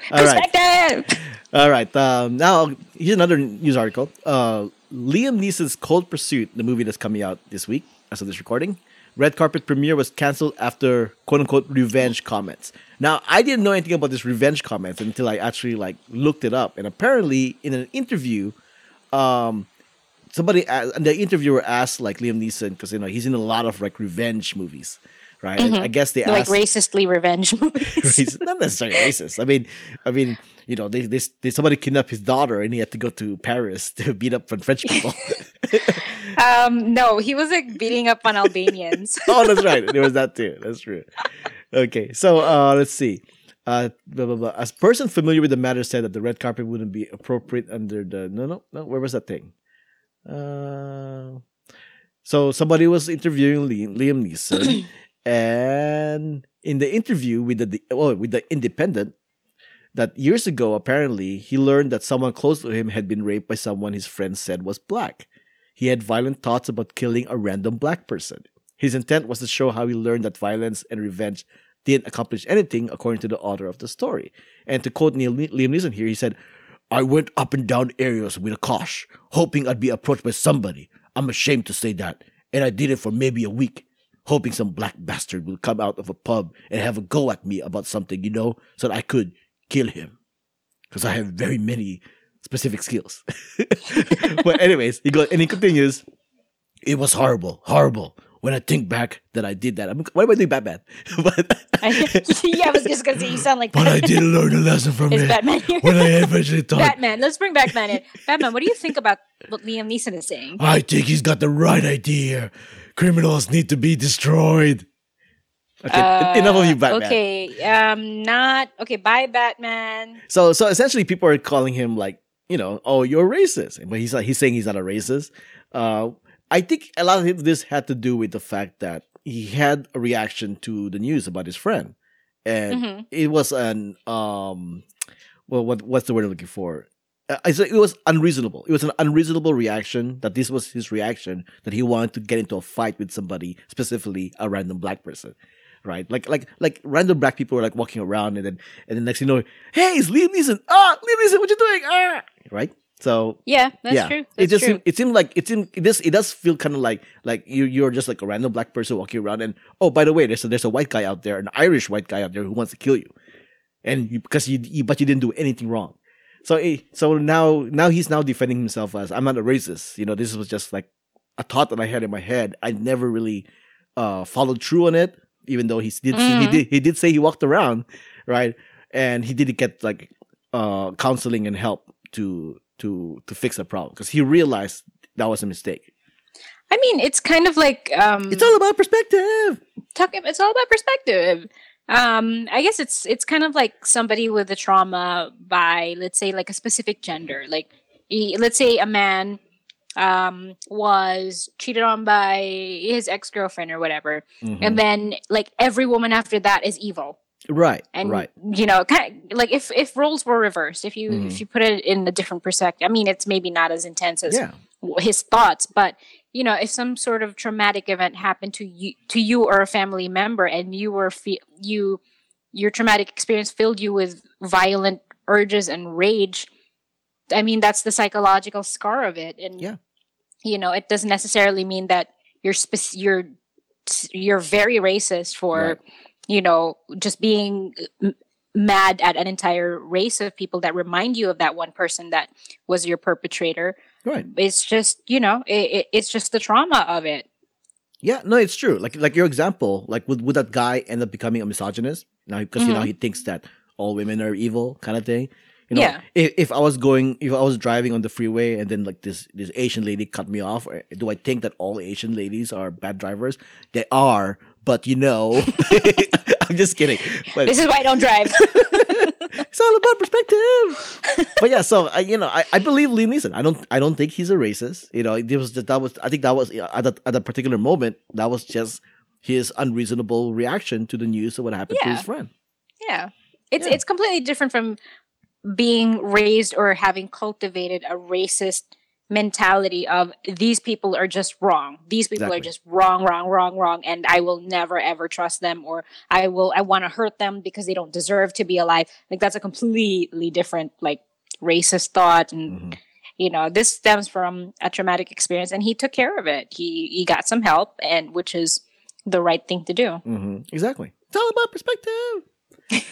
Perspective. All right. Now, here's another news article. Liam Neeson's Cold Pursuit, the movie that's coming out this week, as of this recording, red carpet premiere was canceled after quote-unquote revenge comments. Now, I didn't know anything about this revenge comments until I actually like looked it up. And apparently, in an interview, the interviewer asked like Liam Neeson, because you know he's in a lot of like revenge movies, right? Mm-hmm. I guess they asked, like racistly revenge movies. Not necessarily racist. I mean, you know, they somebody kidnapped his daughter and he had to go to Paris to beat up on French people. No, he was like beating up on Albanians. Oh, that's right. There was that too. That's true. Okay, so let's see. Blah, blah, blah. A person familiar with the matter said that the red carpet wouldn't be appropriate under the no. Where was that thing? So somebody was interviewing Liam Neeson, and in the interview with the Independent, that years ago apparently he learned that someone close to him had been raped by someone his friends said was black. He had violent thoughts about killing a random black person. His intent was to show how he learned that violence and revenge didn't accomplish anything, according to the author of the story. And to quote Liam Neeson here, he said, "I went up and down areas with a kosh, hoping I'd be approached by somebody. I'm ashamed to say that. And I did it for maybe a week, hoping some black bastard will come out of a pub and have a go at me about something, you know, so that I could kill him. Because I have very many specific skills." But anyways, he goes and he continues. "It was horrible. When I think back that I did that, why am I doing Batman? I was just gonna say you sound like. But Batman. I did learn a lesson from it. Batman here? When I eventually thought. Batman, let's bring Batman in. Batman, what do you think about what Liam Neeson is saying? I think he's got the right idea. Criminals need to be destroyed. Okay, enough of you, Batman. Okay, not okay. Bye, Batman. So essentially, people are calling him like. You know, oh, you're racist. But he's saying he's not a racist. I think a lot of this had to do with the fact that he had a reaction to the news about his friend. And it was an, what's the word I'm looking for? It was unreasonable. It was an unreasonable reaction that this was his reaction, that he wanted to get into a fight with somebody, specifically a random black person. Right, like random black people were like walking around, and then next thing you know, hey, it's Liam Neeson. Ah, Liam Neeson, what you doing? Ah, right. So yeah, that's true. That's true. It does feel kind of like you're just like a random black person walking around, and oh, by the way, there's a white guy out there, an Irish white guy out there who wants to kill you, and because you didn't do anything wrong. So now he's defending himself as, I'm not a racist. You know, this was just like a thought that I had in my head. I never really followed through on it. Even though he did say he walked around, right, and he did get like counseling and help to fix the problem because he realized that was a mistake. I mean, it's kind of like it's all about perspective. It's all about perspective. I guess it's kind of like somebody with a trauma by, let's say, like a specific gender. Like, let's say a man was cheated on by his ex-girlfriend or whatever. Mm-hmm. And then like every woman after that is evil. Right. And you know, kind of like if roles were reversed, if you put it in a different perspective, I mean, it's maybe not as intense as his thoughts, but you know, if some sort of traumatic event happened to you or a family member and you were your traumatic experience filled you with violent urges and rage, I mean, that's the psychological scar of it. And, you know, it doesn't necessarily mean that you're very racist for, you know, just being mad at an entire race of people that remind you of that one person that was your perpetrator. Right. It's just, you know, it's just the trauma of it. Yeah, no, it's true. Like your example, like would that guy end up becoming a misogynist? Now, because, you know, he thinks that all women are evil kind of thing. You know, if I was driving on the freeway and then like this Asian lady cut me off, do I think that all Asian ladies are bad drivers? They are, but you know, I'm just kidding. But this is why I don't drive. It's all about perspective. But yeah, so I believe Liam Neeson. I don't think he's a racist. You know, I think that was at that particular moment, that was just his unreasonable reaction to the news of what happened to his friend. Yeah, it's completely different from being raised or having cultivated a racist mentality of these people are just wrong. These people are just wrong, and I will never ever trust them, or I want to hurt them because they don't deserve to be alive. Like that's a completely different like racist thought, and this stems from a traumatic experience, and he took care of it. He got some help, and which is the right thing to do. Mm-hmm. Exactly. It's all about perspective.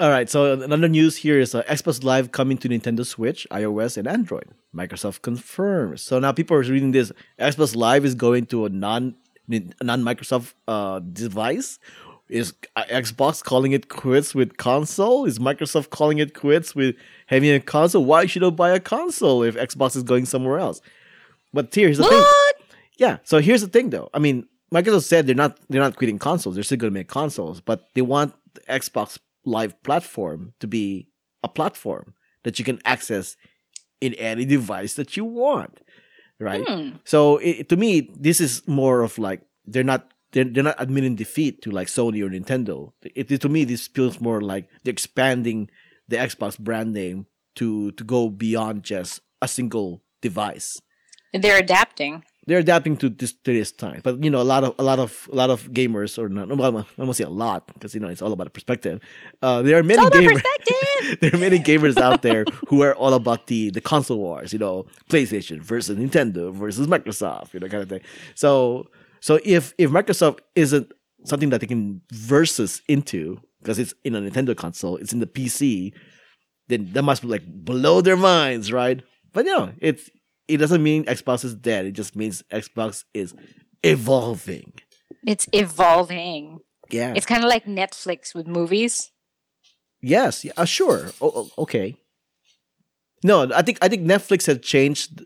All right, so another news here is Xbox Live coming to Nintendo Switch, iOS, and Android. Microsoft confirms. So now people are reading this. Xbox Live is going to a non-Microsoft device. Is Xbox calling it quits with console? Is Microsoft calling it quits with having a console? Why should I buy a console if Xbox is going somewhere else? But here's the thing. Yeah, so here's the thing, though. I mean, Microsoft said they're not quitting consoles. They're still going to make consoles, but they want the Xbox Live platform to be a platform that you can access in any device that you want, right? So to me, this is more of like they're not admitting defeat to like Sony or Nintendo. To me, this feels more like they're expanding the Xbox brand name to go beyond just a single device. They're adapting. They're adapting to this time, but a lot of gamers, or not, I won't say a lot because it's all about perspective. There are many gamers out there who are all about the console wars. PlayStation versus Nintendo versus Microsoft, kind of thing. So if Microsoft isn't something that they can versus into because it's in a Nintendo console, it's in the PC, then that must be like blow their minds, right? But It doesn't mean Xbox is dead. It just means Xbox is evolving. It's evolving. Yeah. It's kind of like Netflix with movies. Yes. Sure. Okay. No, I think Netflix has changed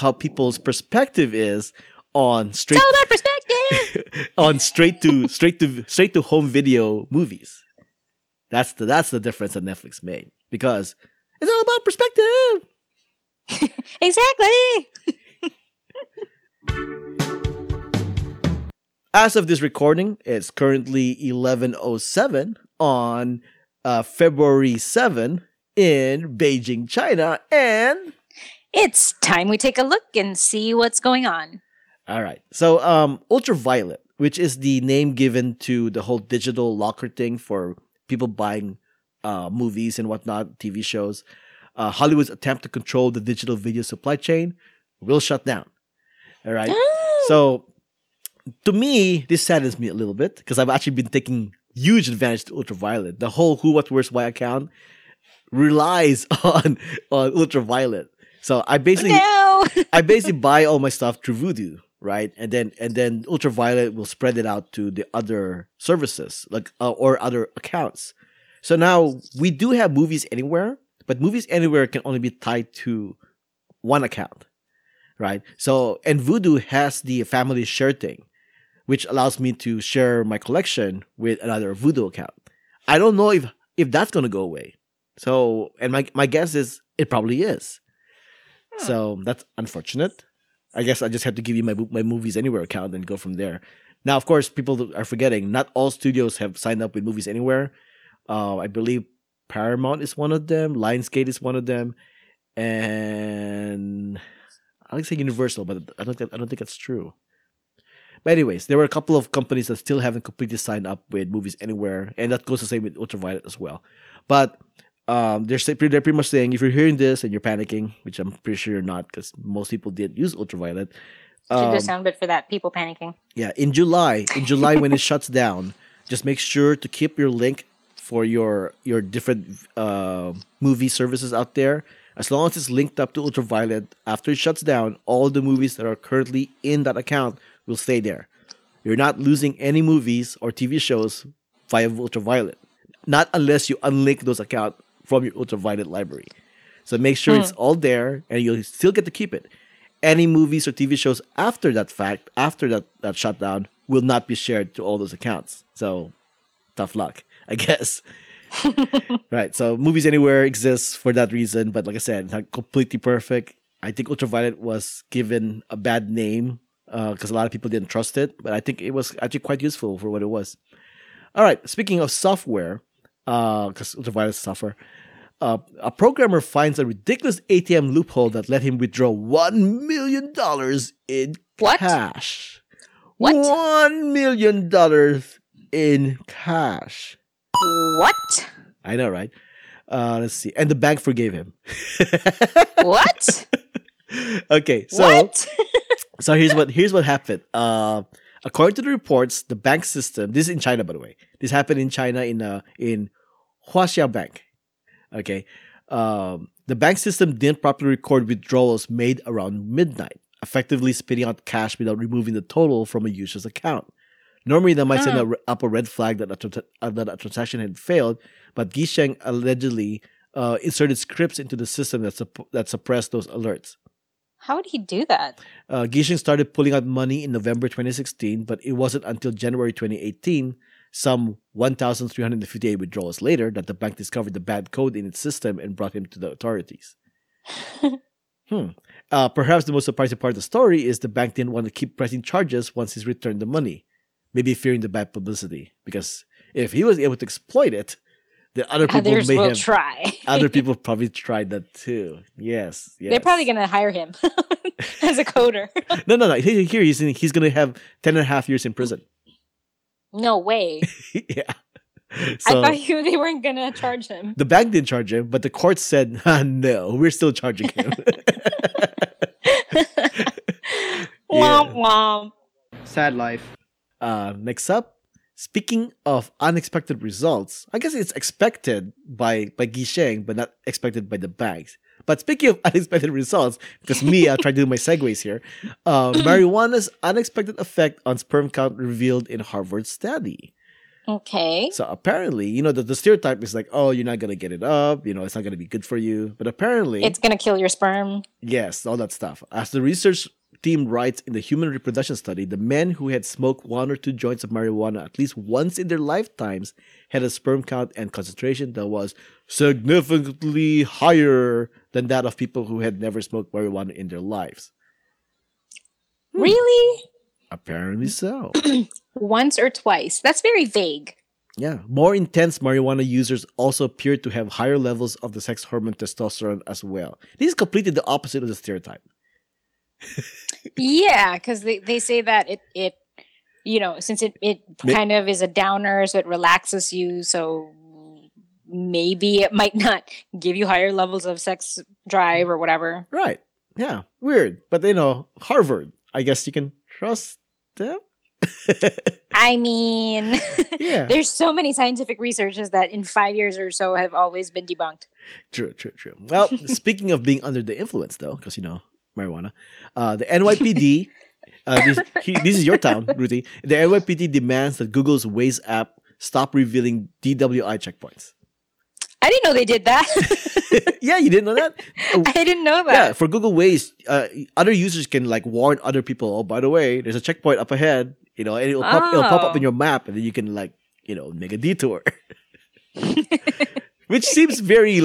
how people's perspective is on straight. Tell that perspective. On straight to home video movies. That's the difference that Netflix made, because it's all about perspective. Exactly. As of this recording, it's currently 11:07 on February 7 in Beijing, China, and it's time we take a look and see what's going on. All right. So, Ultraviolet, which is the name given to the whole digital locker thing for people buying movies and whatnot, TV shows. Hollywood's attempt to control the digital video supply chain will shut down. All right. So to me, this saddens me a little bit because I've actually been taking huge advantage to Ultraviolet. The whole Who, What, Where's, Why account relies on Ultraviolet. So I basically buy all my stuff through Vudu, right? And then Ultraviolet will spread it out to the other services or other accounts. So now we do have Movies Anywhere. But Movies Anywhere can only be tied to one account, right? So, and Vudu has the family share thing, which allows me to share my collection with another Vudu account. I don't know if that's going to go away. So, and my guess is it probably is. Yeah. So that's unfortunate. I guess I just have to give you my Movies Anywhere account and go from there. Now, of course, people are forgetting not all studios have signed up with Movies Anywhere. I believe Paramount is one of them. Lionsgate is one of them, and I like to say Universal, but I don't think that's true. But anyways, there were a couple of companies that still haven't completely signed up with Movies Anywhere, and that goes the same with Ultraviolet as well. But they're pretty much saying if you're hearing this and you're panicking, which I'm pretty sure you're not, because most people did use Ultraviolet. Should do sound bit for that. People panicking. Yeah, in July when it shuts down, just make sure to keep your link for your different movie services out there. As long as it's linked up to Ultraviolet, after it shuts down, all the movies that are currently in that account will stay there. You're not losing any movies or TV shows via Ultraviolet. Not unless you unlink those accounts from your Ultraviolet library. So make sure it's all there, and you'll still get to keep it. Any movies or TV shows after that fact, after that shutdown, will not be shared to all those accounts. So tough luck, I guess. Right. So Movies Anywhere exists for that reason. But like I said, not completely perfect. I think Ultraviolet was given a bad name because a lot of people didn't trust it. But I think it was actually quite useful for what it was. All right. Speaking of software, because Ultraviolet is software, a programmer finds a ridiculous ATM loophole that let him withdraw $1 million in cash. What? $1 million in cash. What? I know, right? Let's see. And the bank forgave him. What? Okay, so what? So here's what happened. According to the reports, the bank system. This is in China, by the way. This happened in China in Huaxia Bank. Okay, the bank system didn't properly record withdrawals made around midnight, effectively spitting out cash without removing the total from a user's account. Normally, that might send up a red flag that a transaction had failed, but Gisheng allegedly inserted scripts into the system that suppressed those alerts. How would he do that? Gisheng started pulling out money in November 2016, but it wasn't until January 2018, some 1,358 withdrawals later, that the bank discovered the bad code in its system and brought him to the authorities. Perhaps the most surprising part of the story is the bank didn't want to keep pressing charges once he's returned the money. Maybe fearing the bad publicity, because if he was able to exploit it, the other people try. Other people probably tried that too. Yes. They're probably going to hire him as a coder. No. Here he's going to have 10.5 years in prison. No way. Yeah. So, I thought they weren't going to charge him. The bank didn't charge him, but the court said, no, we're still charging him. Womp womp. Sad life. Next up, speaking of unexpected results, I guess it's expected by Gisheng, but not expected by the banks. But speaking of unexpected results, because I'll try to do my segues here, marijuana's unexpected effect on sperm count revealed in Harvard study. Okay. So apparently, the stereotype is like, oh, you're not going to get it up. It's not going to be good for you. But apparently, it's going to kill your sperm. Yes, all that stuff. As the research team writes in the human reproduction study, the men who had smoked 1 or 2 joints of marijuana at least once in their lifetimes had a sperm count and concentration that was significantly higher than that of people who had never smoked marijuana in their lives. Really? Apparently so. Once or twice. That's very vague. Yeah. More intense marijuana users also appeared to have higher levels of the sex hormone testosterone as well. This is completely the opposite of the stereotype. Yeah, because they say that it since it kind of is a downer, so it relaxes you, so maybe it might not give you higher levels of sex drive or whatever. Right. Yeah. Weird. But Harvard, I guess you can trust them. I mean, yeah. There's so many scientific researches that in 5 years or so have always been debunked. True. Well, speaking of being under the influence, though, because, marijuana. The NYPD, this is your town, Ruthy. The NYPD demands that Google's Waze app stop revealing DWI checkpoints. I didn't know they did that. Yeah, you didn't know that? I didn't know that. Yeah, for Google Waze, other users can warn other people, oh, by the way, there's a checkpoint up ahead, and it'll pop up in your map, and then you can make a detour. Which seems very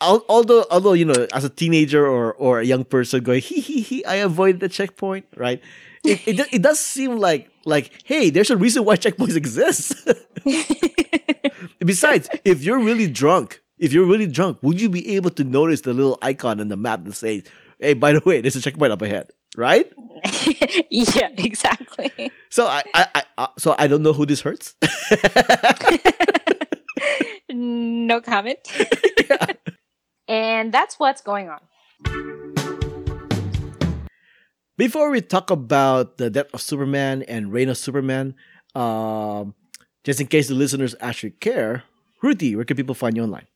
Although as a teenager or a young person going I avoided the checkpoint, right? It does seem like hey, there's a reason why checkpoints exist. Besides, if you're really drunk, would you be able to notice the little icon on the map that says, "Hey, by the way, there's a checkpoint up ahead," right? Yeah, exactly. So I don't know who this hurts. No comment. Yeah. And that's what's going on. Before we talk about the Death of Superman and Reign of Superman, just in case the listeners actually care, Ruthy, where can people find you online?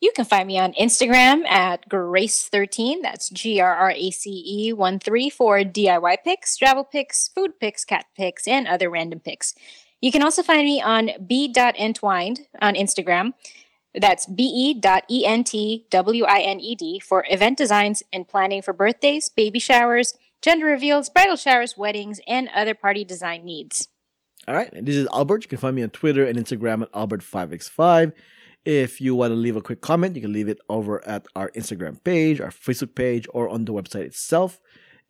You can find me on Instagram at Grace13. That's GRRACE13 for DIY pics, travel pics, food pics, cat pics, and other random pics. You can also find me on Be Entwined on Instagram. That's be.entwined for event designs and planning for birthdays, baby showers, gender reveals, bridal showers, weddings, and other party design needs. All right. And this is Albert. You can find me on Twitter and Instagram at Albert5x5. If you want to leave a quick comment, you can leave it over at our Instagram page, our Facebook page, or on the website itself.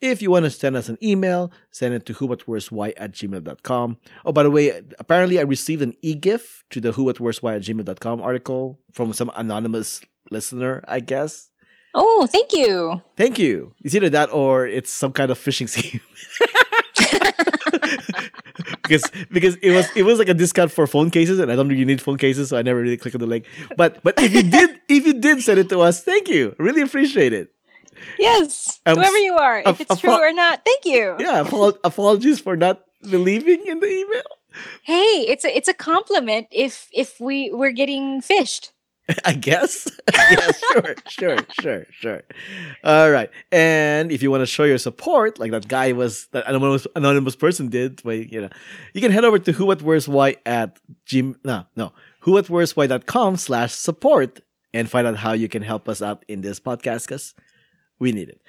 If you want to send us an email, send it to whowhatworsey@gmail.com. Oh, by the way, apparently I received an e-gift to the whowhatworsey@gmail.com article from some anonymous listener, I guess. Oh, thank you. Thank you. It's either that or it's some kind of phishing scheme. Because it was like a discount for phone cases, and I don't really need phone cases, so I never really clicked on the link. But if you did send it to us, thank you. I really appreciate it. Yes, whoever you are, if it's true or not, thank you. Yeah, apologies for not believing in the email. Hey, it's a compliment if we're getting fished. I guess. Yeah, sure. All right, and if you want to show your support, like that anonymous person did, but, you know, you can head over to whowhatworsey.com/support and find out how you can help us out in this podcast, because we need it.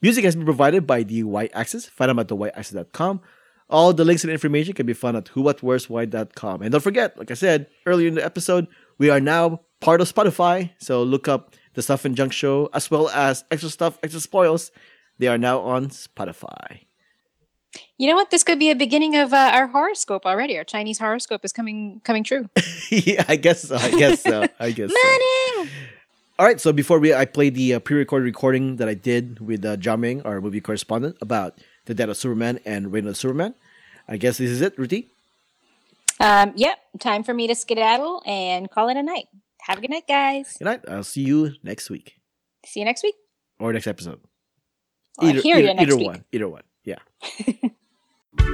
Music has been provided by the Y-Axis. Find them at theyyaxis.com. All the links and information can be found at whowhatworsey.com. And don't forget, like I said earlier in the episode, we are now part of Spotify. So look up the Stuff and Junk Show as well as Extra Stuff, Extra Spoils. They are now on Spotify. You know what? This could be a beginning of our horoscope already. Our Chinese horoscope is coming true. Yeah, I guess so. Money! All right, so before I play the pre-recorded recording that I did with Jiaming, our movie correspondent, about The Death of Superman and Reign of the Superman, I guess this is it, Ruthie? Yep, time for me to skedaddle and call it a night. Have a good night, guys. Good night. I'll see you next week. See you next week? Or next episode. Well, either one. Yeah. All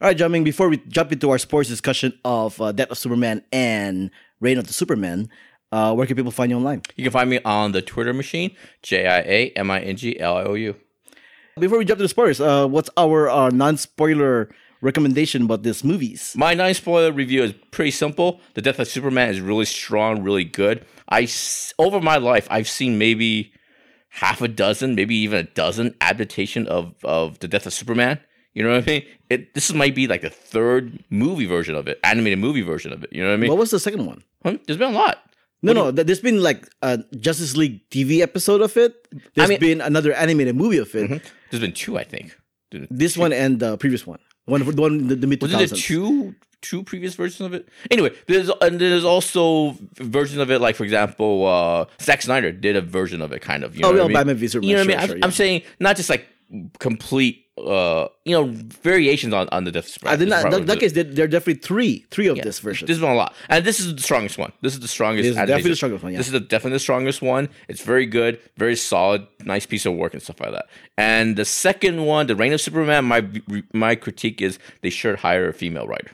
right, Jiaming, before we jump into our sports discussion of Death of Superman and Reign of the Superman, where can people find you online? You can find me on the Twitter machine, JIAMINGLIOU. Before we jump to the spoilers, what's our non-spoiler recommendation about these movies? My non-spoiler review is pretty simple. The Death of Superman is really strong, really good. Over my life, I've seen maybe half a dozen, maybe even a dozen adaptation of The Death of Superman. You know what I mean? This might be like the third movie version of it, animated movie version of it. You know what I mean? What was the second one? There's been a lot. No. There's been like a Justice League TV episode of it. There's been another animated movie of it. Mm-hmm. There's been two, I think. This one and the previous one. The mid 2000s. Was there two previous versions of it? Anyway, there's also versions of it. Like, for example, Zack Snyder did a version of it, kind of. You know what I mean? Batman v Superman. You know what I mean? Sure, yeah. I'm saying not just like complete, variations on the Death of Superman. There are definitely three of this version. This is a lot, and this is the strongest one. This is definitely the strongest one. It's very good, very solid, nice piece of work and stuff like that. And the second one, The Reign of Superman, my critique is they should hire a female writer.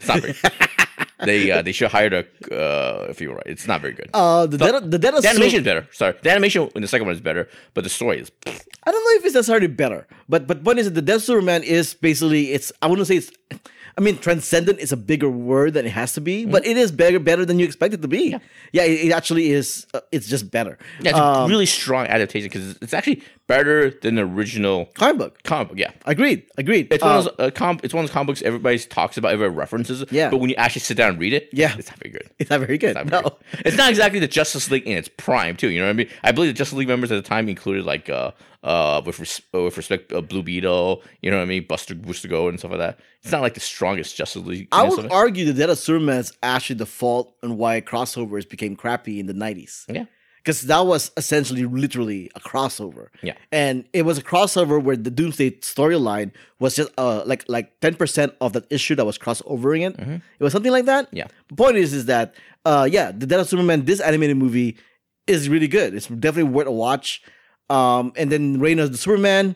It's not very good. They should hire a female writer. It's not very good. The animation is better. Sorry, the animation in the second one is better, but the story is. I don't know if it's necessarily better, but point is that The Death of Superman is basically transcendent is a bigger word than it has to be, but it is better than you expect it to be. Yeah, it actually is. It's just better. Yeah, it's a really strong adaptation because it's actually better than the original comic book. Yeah, agreed. It's one of those comic books everybody talks about, everybody references. Yeah, but when you actually sit down and read it, it's not very good. It's not very good. It's not exactly the Justice League in its prime, too. You know what I mean? I believe the Justice League members at the time included like with respect, Blue Beetle, you know what I mean, Booster Gold and stuff like that. It's not like the strongest Justice League. I would argue that Death of Superman is actually the fault and why crossovers became crappy in the 90s. Yeah. Because that was essentially, literally, a crossover. Yeah. And it was a crossover where the Doomsday storyline was just like 10% of that issue that was crossovering it. Mm-hmm. It was something like that. Yeah. The point is that, The Death of Superman, this animated movie, is really good. It's definitely worth a watch. And then Reign of the Superman,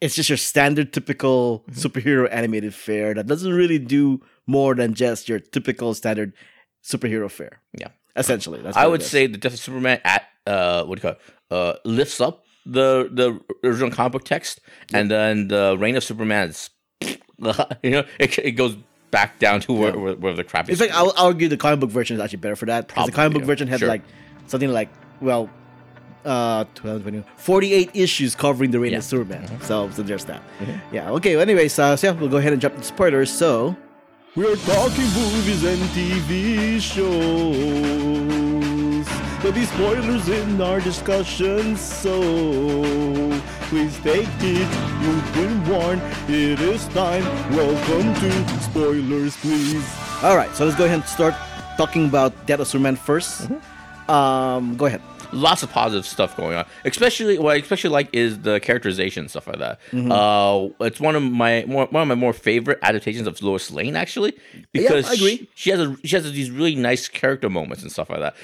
it's just your standard, typical superhero animated fare that doesn't really do more than just your typical standard superhero fare. Yeah. Essentially, that's I would say The Death of Superman lifts up the original comic book text, and then the Reign of Superman is, it goes back down to where the crap is. It's like, I'll argue the comic book version is actually better for that. Because the comic book version had like something like, 48 issues covering the Reign of Superman. Mm-hmm. So there's that. Mm-hmm. Yeah, okay. Well, anyways, we'll go ahead and jump into spoilers. So, we're talking movies and TV shows. There'll be spoilers in our discussion, so please take it. You've been warned. It is time. Welcome to spoilers, please. All right, so let's go ahead and start talking about Death of Superman first. Mm-hmm. Go ahead. Lots of positive stuff going on. Especially what I especially like is the characterization and stuff like that. Mm-hmm. It's one of my more favorite adaptations of Lois Lane, actually, because I agree. She has these really nice character moments and stuff like that.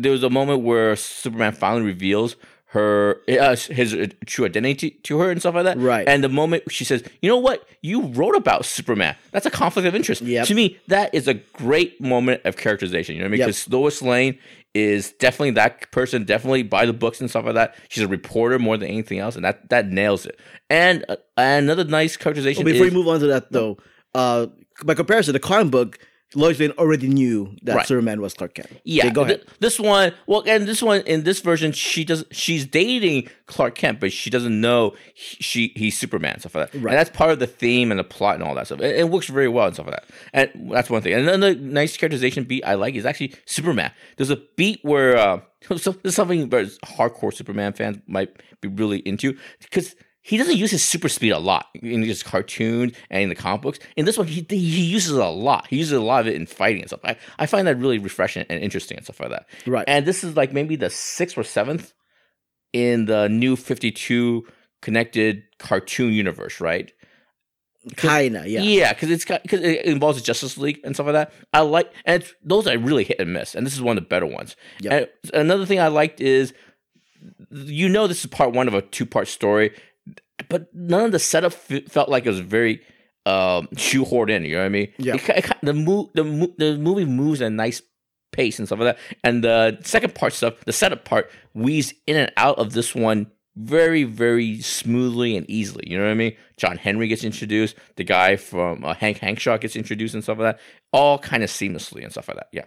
There was a moment where Superman finally reveals his true identity to her and stuff like that. Right. And the moment she says, you know what? You wrote about Superman. That's a conflict of interest. Yep. To me, that is a great moment of characterization. You know what I mean? Yep. Because Lois Lane is definitely that person, definitely by the books and stuff like that. She's a reporter more than anything else, and that nails it. And another nice characterization before you move on to that, though, by comparison, the comic book, Lois Lane already knew that Superman was Clark Kent. Yeah, okay, go ahead. This one in this version, she's dating Clark Kent, but she doesn't know he's Superman, stuff like that. Right. And that's part of the theme and the plot and all that stuff. It works very well and stuff like that. And that's one thing. And another nice characterization beat I like is actually Superman. There's a beat where there's something that hardcore Superman fans might be really into, because he doesn't use his super speed a lot in his cartoons and in the comic books. In this one, he uses it a lot. He uses a lot of it in fighting and stuff. I find that really refreshing and interesting and stuff like that. Right. And this is like maybe the 6th or 7th in the new 52 connected cartoon universe, right? Kinda, yeah. Yeah, because it involves the Justice League and stuff like that. I like, and those I really hit and miss, and this is one of the better ones. Yep. And another thing I liked is, this is part one of a 2-part story, but none of the setup felt like it was very shoehorned in. You know what I mean? Yeah. The movie moves at a nice pace and stuff like that. And the second part stuff, the setup part, weaves in and out of this one very, very smoothly and easily. You know what I mean? John Henry gets introduced. The guy from Hank Hankshaw gets introduced and stuff like that. All kind of seamlessly and stuff like that. Yeah.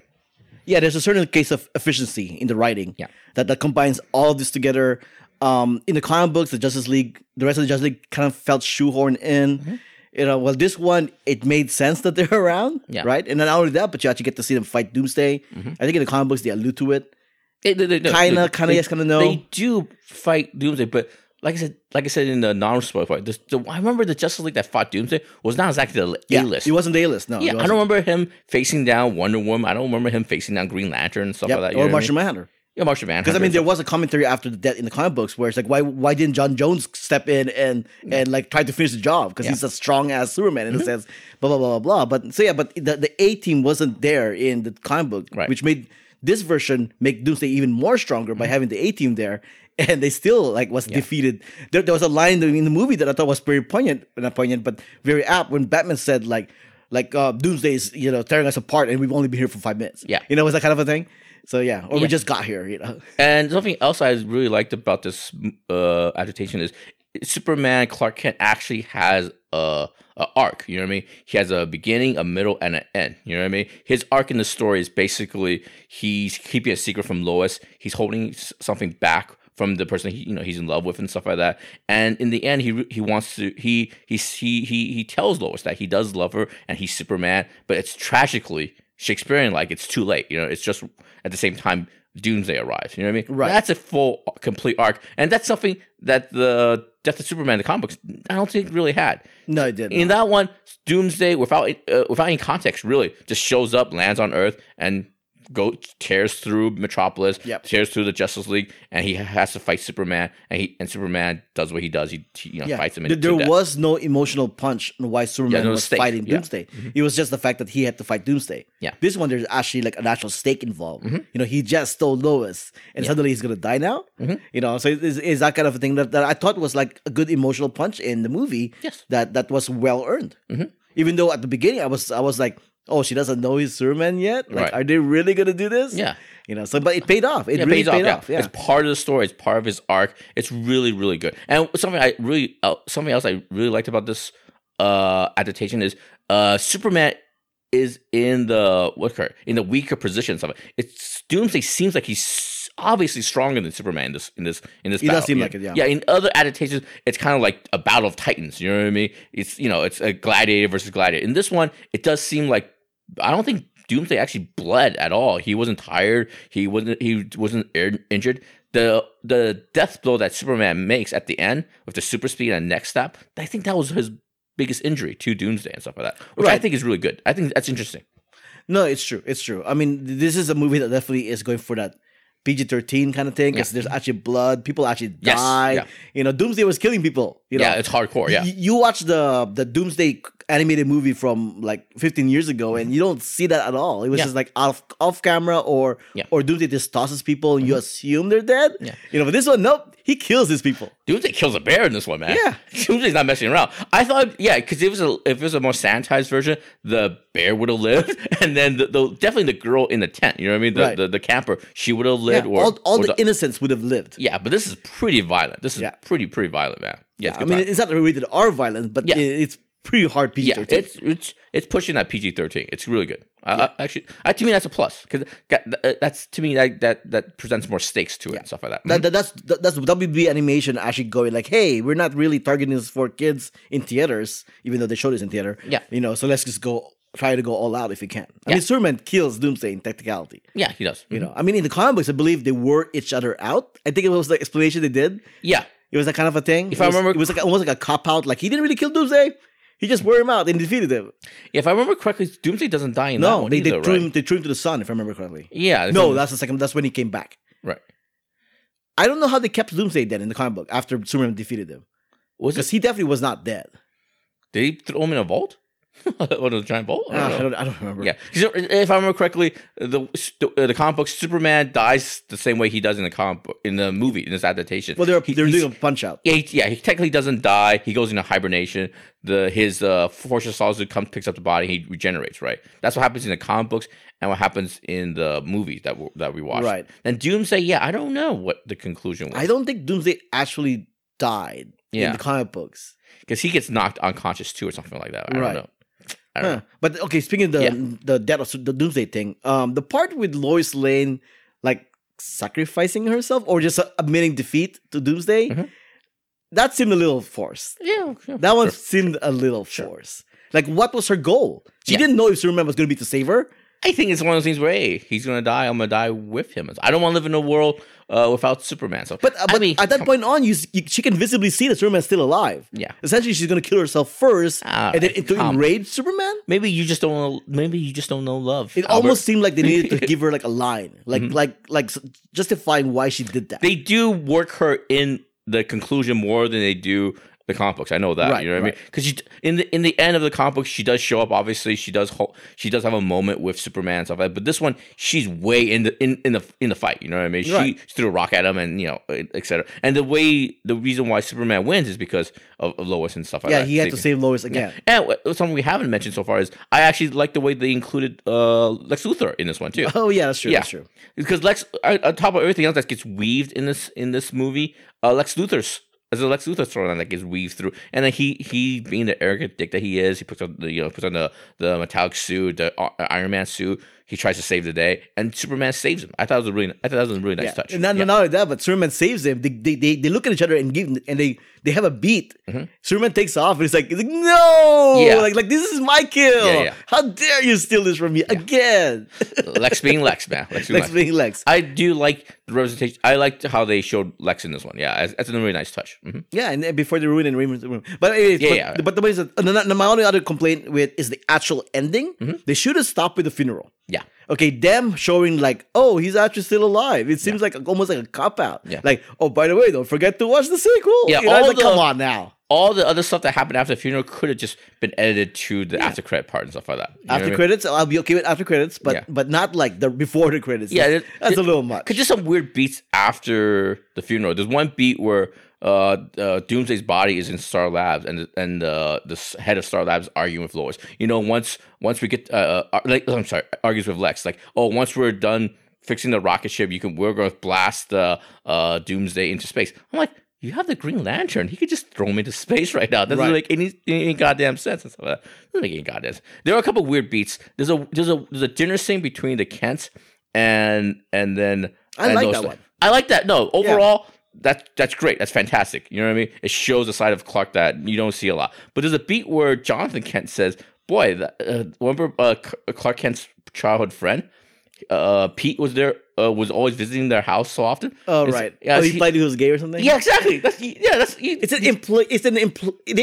Yeah, there's a certain case of efficiency in the writing that combines all of this together. In the comic books, the rest of the Justice League kind of felt shoehorned in. Mm-hmm. This one, it made sense that they're around, right? And then not only that, but you actually get to see them fight Doomsday. Mm-hmm. I think in the comic books, they allude to it. Kind of yes, kind of no. They do fight Doomsday, but like I said in the non-spoiler part, I remember the Justice League that fought Doomsday was not exactly the A-list. It wasn't the A-list, no. Yeah, I don't remember him facing down Wonder Woman. I don't remember him facing down Green Lantern and stuff like that. Or Martian Manhunter. Yeah, Martian Manhunter. Because there was a commentary after the death in the comic books where it's like, why didn't John Jones step in and try to finish the job? Because he's a strong ass Superman in the sense, blah blah blah blah blah. But the A team wasn't there in the comic book, which made this version make Doomsday even more stronger by having the A team there, and they still was defeated. There was a line in the movie that I thought was very poignant, but very apt when Batman said Doomsday is tearing us apart and we've only been here for 5 minutes. Yeah, it was that kind of a thing. So we just got here, And something else I really liked about this adaptation is Superman Clark Kent actually has a arc. You know what I mean? He has a beginning, a middle, and an end. You know what I mean? His arc in the story is basically he's keeping a secret from Lois. He's holding something back from the person he's in love with and stuff like that. And in the end, he tells Lois that he does love her and he's Superman, but it's tragically Shakespearean, it's too late. It's just at the same time Doomsday arrives. You know what I mean? Right. That's a full, complete arc, and that's something that the Death of Superman, the comic books, I don't think really had. No, it didn't. In that one, Doomsday, without any context, really just shows up, lands on Earth, and tears through Metropolis, tears through the Justice League, and he has to fight Superman, and Superman does what he does. He fights him. There was no emotional punch on why Superman was fighting Doomsday. Mm-hmm. It was just the fact that he had to fight Doomsday. Yeah. This one, there's actually an actual stake involved. Mm-hmm. He just stole Lois, and suddenly he's gonna die now. Mm-hmm. So it's that kind of a thing that I thought was a good emotional punch in the movie. Yes. That was well earned. Mm-hmm. Even though at the beginning I was like, oh, she doesn't know he's Superman yet? Are they really going to do this? Yeah. But it paid off. It really paid off. Yeah. It's part of the story. It's part of his arc. It's really, really good. And something else I really liked about this adaptation is Superman is in the weaker position. It's Doomsday seems like he's obviously stronger than Superman in this battle. Does seem like it, yeah. Yeah, in other adaptations, it's kind of like a battle of titans. You know what I mean? It's it's a gladiator versus gladiator. In this one, it does seem like I don't think Doomsday actually bled at all. He wasn't tired. He wasn't injured. The death blow that Superman makes at the end with the super speed and neck stop, I think that was his biggest injury to Doomsday and stuff like that, which I think is really good. I think that's interesting. No, it's true. It's true. I mean, this is a movie that definitely is going for that PG-13 kind of thing because there's actually blood. People actually die. Yeah. Doomsday was killing people. Yeah, it's hardcore. Yeah. You watch the Doomsday animated movie from like 15 years ago and you don't see that at all. It was just like off camera or Doomsday just tosses people and you assume they're dead. Yeah. But this one, nope. He kills his people. Doomsday kills a bear in this one, man. Yeah. Doomsday's not messing around. I thought, because if it was a more sanitized version, the bear would have lived. And then definitely the girl in the tent, you know what I mean? The camper, she would have lived. Yeah. Or the innocents would have lived. Yeah, but this is pretty violent. This is pretty violent, man. Yeah, I mean, it's not rated R violent, but it's pretty hard PG-13. Yeah, it's pushing that PG-13. It's really good. To me, that's a plus because that presents more stakes to it and stuff like that. That's WB Animation actually going like, hey, we're not really targeting this for kids in theaters, even though they showed this in theater. Yeah, so let's just try to go all out if we can. I mean, Superman kills Doomsday in technicality. Yeah, he does. In the comic books, I believe they wore each other out. I think it was the explanation they did. Yeah, it was that kind of a thing. I remember, it was almost like a cop out. Like he didn't really kill Doomsday. He just wore him out and defeated him. Yeah, if I remember correctly, Doomsday doesn't die in that one either, right? They threw him to the sun, if I remember correctly. Yeah. That's the second. That's when he came back. Right. I don't know how they kept Doomsday dead in the comic book after Superman defeated him. Because he definitely was not dead. Did he throw him in a vault? What, a giant vault? I don't remember. Yeah. If I remember correctly, the comic book, Superman dies the same way he does in the comic book, in the movie, in this adaptation. Well, they're doing a punch out. Yeah, he technically doesn't die. He goes into hibernation. His Force of Solitude comes, picks up the body, and he regenerates, right? That's what happens in the comic books and what happens in the movies that we watched. Right. And Doomsday, I don't know what the conclusion was. I don't think Doomsday actually died in the comic books. Because he gets knocked unconscious, too, or something like that. I don't know. Huh. But okay, speaking of the death of the Doomsday thing, the part with Lois Lane like sacrificing herself or just admitting defeat to Doomsday, that seemed a little forced. Yeah, sure, that one seemed a little forced. Like, what was her goal? She didn't know if Superman was going to be to save her. I think it's one of those things where, hey, he's going to die. I'm going to die with him. I don't want to live in a world without Superman. So, but at that point on, she can visibly see that Superman's still alive. Yeah. Essentially, she's going to kill herself first and then to enrage Superman? Maybe you just don't know love. It almost seemed like they needed to give her like a line, like justifying why she did that. They do work her in the conclusion more than they do the comic books. I know that. Right, you know what I mean? Because in the end of the comic books, she does show up. Obviously, she does have a moment with Superman and stuff like that. But this one, she's way in the fight. You know what I mean? Right. She threw a rock at him and etc. And the reason why Superman wins is because of Lois and stuff like that. Yeah, he had to save Lois again. Yeah. And something we haven't mentioned so far is I actually like the way they included Lex Luthor in this one too. Oh yeah, that's true. Yeah. That's true. Because Lex, on top of everything else that gets weaved in this movie, Lex Luthor's. As a Lex Luthor storyline that gets weaved through, and then he being the arrogant dick that he is, he puts on the metallic suit, the Iron Man suit. He tries to save the day, and Superman saves him. I thought that was a really nice touch. And not only that, but Superman saves him. They look at each other and they have a beat. Mm-hmm. Superman takes off, and it's like no, like this is my kill. Yeah. How dare you steal this from me again? Lex being Lex, man. Lex being Lex. I do like the representation. I liked how they showed Lex in this one. Yeah, that's a really nice touch. Mm-hmm. Yeah, and before they ruin the room. But the way that my only other complaint with is the actual ending. Mm-hmm. They should have stopped with the funeral. Yeah. Okay, them showing like, oh, he's actually still alive. It seems like almost like a cop-out. Yeah. Like, oh, by the way, don't forget to watch the sequel. Yeah, come on now. All the other stuff that happened after the funeral could have just been edited to the after credit part and stuff like that. I'll be okay with after credits, but not like the before the credits. Yeah, that's a little much. Because just some weird beats after the funeral. There's one beat where Doomsday's body is in Star Labs, and the head of Star Labs arguing with Lois. Once we get argues with Lex, like, oh, once we're done fixing the rocket ship, we're going to blast Doomsday into space. I'm like, you have the Green Lantern. He could just throw him into space right now. That doesn't make any goddamn sense. And stuff like that. Doesn't make any goddamn sense. There are a couple of weird beats. There's a dinner scene between the Kents and then I like that one. I like that. No, overall that's great. That's fantastic. You know what I mean? It shows a side of Clark that you don't see a lot. But there's a beat where Jonathan Kent says, "Boy, remember Clark Kent's childhood friend?" Pete was there, was always visiting their house so often. Oh, right. Yeah, he implied he was gay or something? Yeah, exactly. They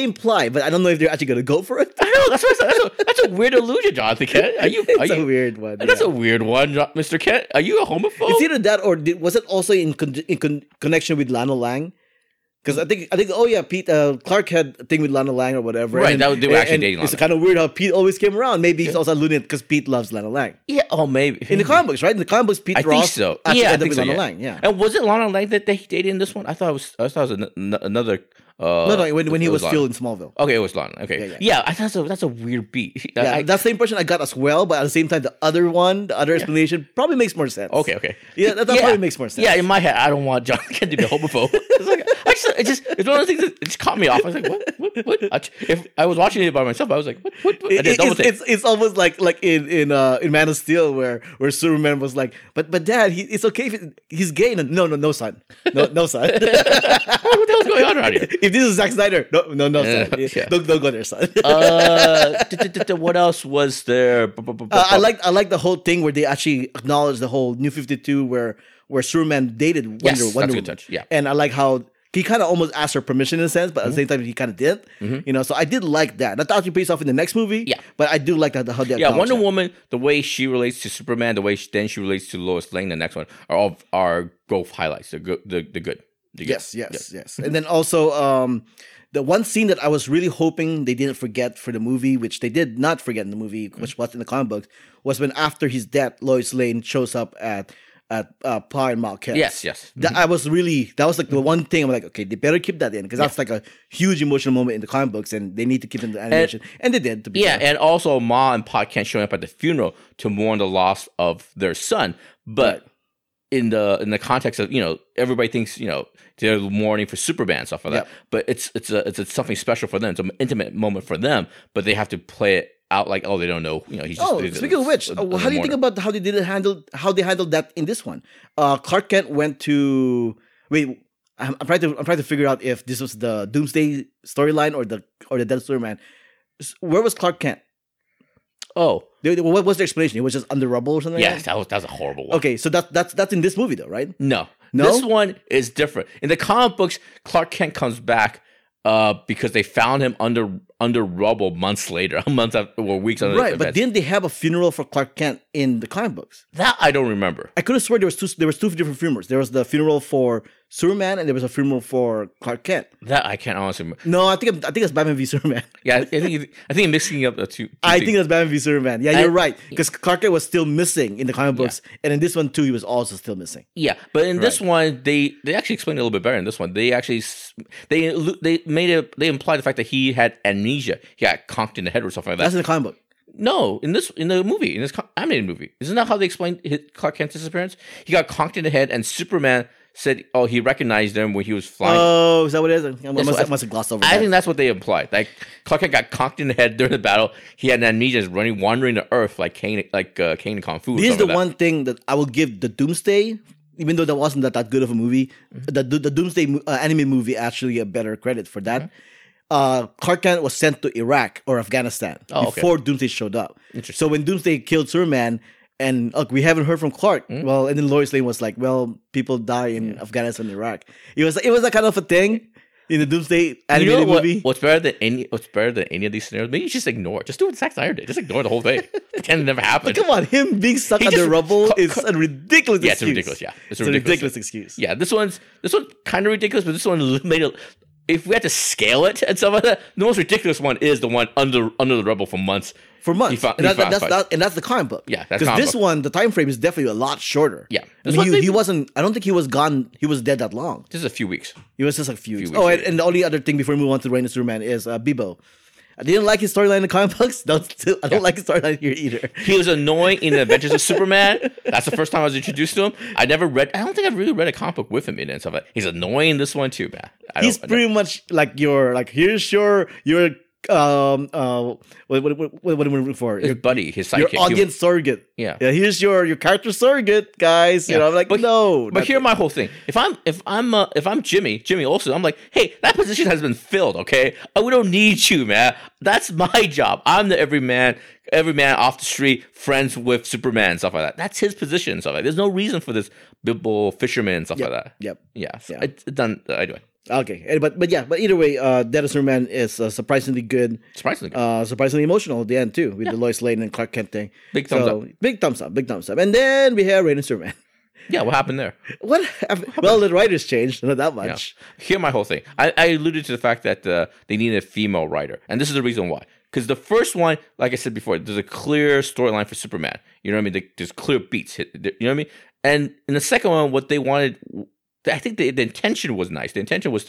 imply, but I don't know if they're actually going to go for it. I know. That's what I said. That's a weird illusion, Jonathan Kent. It's a weird one. That's a weird one, Mr. Kent. Are you a homophobe? It's either that or was it also in connection with Lana Lang? Because I think Pete Clark had a thing with Lana Lang or whatever. Right, they were actually dating. It's kind of weird how Pete always came around. Maybe he's also a lunatic because Pete loves Lana Lang. Yeah, oh maybe in the comic books, right? In the comic books, Pete Ross. So. Yeah, ended up with Lana Lang. Yeah, and was it Lana Lang that he dated in this one? I thought it was another. No. When he was still in Smallville. Okay, it was Lana. Okay, yeah. I thought that's a weird beat. That's the impression I got as well. But at the same time, the other explanation probably makes more sense. Okay. Yeah, that probably makes more sense. Yeah, in my head, I don't want John Kent to be a homophobe. It's one of the things that just caught me off. I was like, what? If I was watching it by myself, I was like, what? It's almost like in Man of Steel where Superman was like, but Dad, it's okay if he's gay. No, son. No, son. What the hell's going on around here? If this is Zack Snyder, no, son. Yeah. Don't go there, son. What else was there? I like the whole thing where they actually acknowledge the whole New 52 where Superman dated Wonder Woman. Touch. Yeah. And I like how he kind of almost asked her permission in a sense, but at the same time, he kind of did. Mm-hmm. So I did like that. That actually pays off in the next movie. Yeah. But I do like that. Wonder Woman, the way she relates to Superman, the way she relates to Lois Lane, the next one, are all our growth highlights. They're good. Yes. And then also the one scene that I was really hoping they didn't forget for the movie, which they did not forget in the movie, which was in the comic book, was when after his death, Lois Lane shows up at Pa and Ma Kent's. Yes. That was the one thing I'm like, okay, they better keep that in because that's like a huge emotional moment in the comic books and they need to keep it in the animation. And they did. And also Ma and Pa Kent showing up at the funeral to mourn the loss of their son. But in the context of, everybody thinks, they're mourning for Superman and stuff like that. But it's something special for them. It's an intimate moment for them, but they have to play it out like, they don't know. He's just speaking of which, how do you think about how they handled that in this one? Clark Kent went to wait. I'm trying to figure out if this was the Doomsday storyline or the Death of Superman. Where was Clark Kent? What was the explanation? It was just under rubble or something. Yes, that was a horrible one. Okay, so that's in this movie though, right? No, this one is different. In the comic books, Clark Kent comes back because they found him under rubble months later, months after, or weeks after. Right, but didn't they have a funeral for Clark Kent in the comic books? That I don't remember. I could have sworn there was two different funerals. There was the funeral for Superman, and there was a funeral for Clark Kent. That I can't honestly remember. No, I think it's Batman v Superman. Yeah, I think you're mixing up the two. I think it's Batman v Superman. Yeah, you're right. Because Clark Kent was still missing in the comic books, and in this one too, he was also still missing. Yeah, but in this one, they actually explained it a little bit better. In this one, they actually they implied the fact that he had amnesia. He got conked in the head or something like that. That's in the comic book. No, in this animated movie, isn't that how they explained Clark Kent's disappearance? He got conked in the head, and Superman said, he recognized him when he was flying. Oh, is that what it is? I must have glossed over that. I think that's what they implied. Like, Clark Kent got conked in the head during the battle. He had amnesia, wandering the earth like Kane and Kung Fu. This is the one thing that I will give the Doomsday, even though that wasn't that good of a movie. Mm-hmm. The Doomsday anime movie actually a better credit for that. Mm-hmm. Clark Kent was sent to Iraq or Afghanistan before Doomsday showed up. So when Doomsday killed Superman, and look, we haven't heard from Clark. Mm-hmm. Well, and then Lois Lane was like, "Well, people die in Afghanistan and Iraq." It was that kind of a thing in the Doomsday animated movie. What's better than any of these scenarios? Maybe you just ignore it. Just do what Zack Snyder did. Just ignore the whole thing. It never happened. But come on, him being stuck under rubble is a ridiculous excuse. It's a ridiculous excuse. Yeah, this one kind of ridiculous, but this one made it. If we had to scale it and stuff like that, the most ridiculous one is the one under the rubble for months. And that's the comic book. Yeah, that's because this one, the time frame is definitely a lot shorter. Yeah, he wasn't. I don't think he was gone. He was dead that long. Just a few weeks. He was just a few weeks. And the only other thing before we move on to Reign of Superman is Bebo. I didn't like his storyline in the comic books. I don't like his storyline here either. He was annoying in the Adventures of Superman. That's the first time I was introduced to him. I don't think I've really read a comic book with him in it and stuff like that. He's annoying in this one too, man. He's pretty much like your, like, here's your what are we looking for? His buddy, his sidekick. Your audience surrogate. Yeah. Here's your character surrogate, guys. Yeah. You know, I'm like, But here's my whole thing. If I'm Jimmy Olsen, I'm like, hey, that position has been filled. Okay, we don't need you, man. That's my job. I'm the everyman off the street, friends with Superman, stuff like that. That's his position, and stuff like that. There's no reason for this bibble fisherman, stuff like that. Yep. Yeah. So it's done. Anyway. Okay, but either way, Death of Superman is surprisingly good. Surprisingly good. Surprisingly emotional at the end, too, with the Lois Lane and Clark Kent thing. Big thumbs up. And then we have Reign of Superman. Yeah, what happened there? Well, the writers changed, not that much. Yeah. Here's my whole thing. I alluded to the fact that they needed a female writer, and this is the reason why. Because the first one, like I said before, there's a clear storyline for Superman. You know what I mean? There's clear beats. You know what I mean? And in the second one, what they wanted... I think the intention was nice. The intention was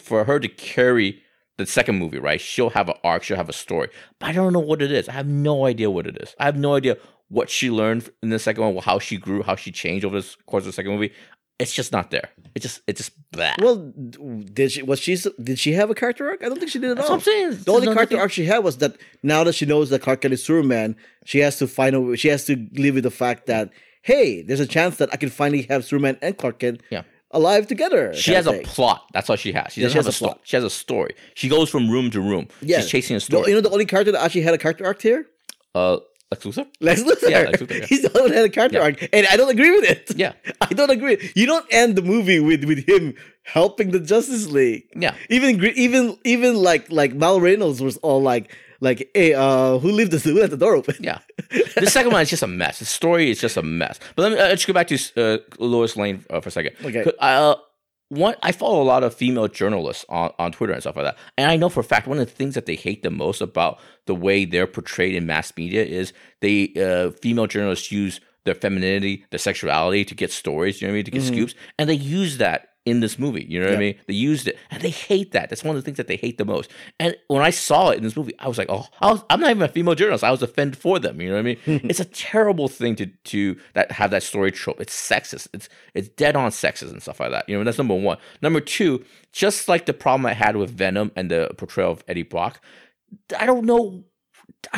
for her to carry the second movie, right? She'll have an arc. She'll have a story. But I don't know what it is. I have no idea what it is. I have no idea what she learned in the second one, how she grew, how she changed over the course of the second movie. It's just not there. It's just blah. Well, did she have a character arc? I don't think she did at all. That's what I'm saying. The only character arc she had was that now that she knows that Clark Kent is Superman, she has to live with the fact that, hey, there's a chance that I can finally have Superman and Clark Kent alive together. She has a plot. That's all she has. She doesn't have a plot. She has a story. She goes from room to room. Yeah. She's chasing a story. The only character that actually had a character arc here? Lex Luthor? Lex Luthor. He's the only one that had a character arc, and I don't agree with it. Yeah. I don't agree. You don't end the movie with him helping the Justice League. Yeah. Even like Mal Reynolds was all like, hey, who left the door open? Yeah. The second one is just a mess. The story is just a mess. But let me just go back to Lois Lane for a second. Okay. I follow a lot of female journalists on Twitter and stuff like that. And I know for a fact one of the things that they hate the most about the way they're portrayed in mass media is female journalists use their femininity, their sexuality to get stories, you know what I mean, to get scoops. And they use that in this movie, you know what I mean? They used it, and they hate that. That's one of the things that they hate the most. And when I saw it in this movie, I was like, oh, I'm not even a female journalist. I was offended for them, you know what I mean? It's a terrible thing to have that story trope. It's sexist. It's dead-on sexist and stuff like that. You know, that's number one. Number two, just like the problem I had with Venom and the portrayal of Eddie Brock, I don't know.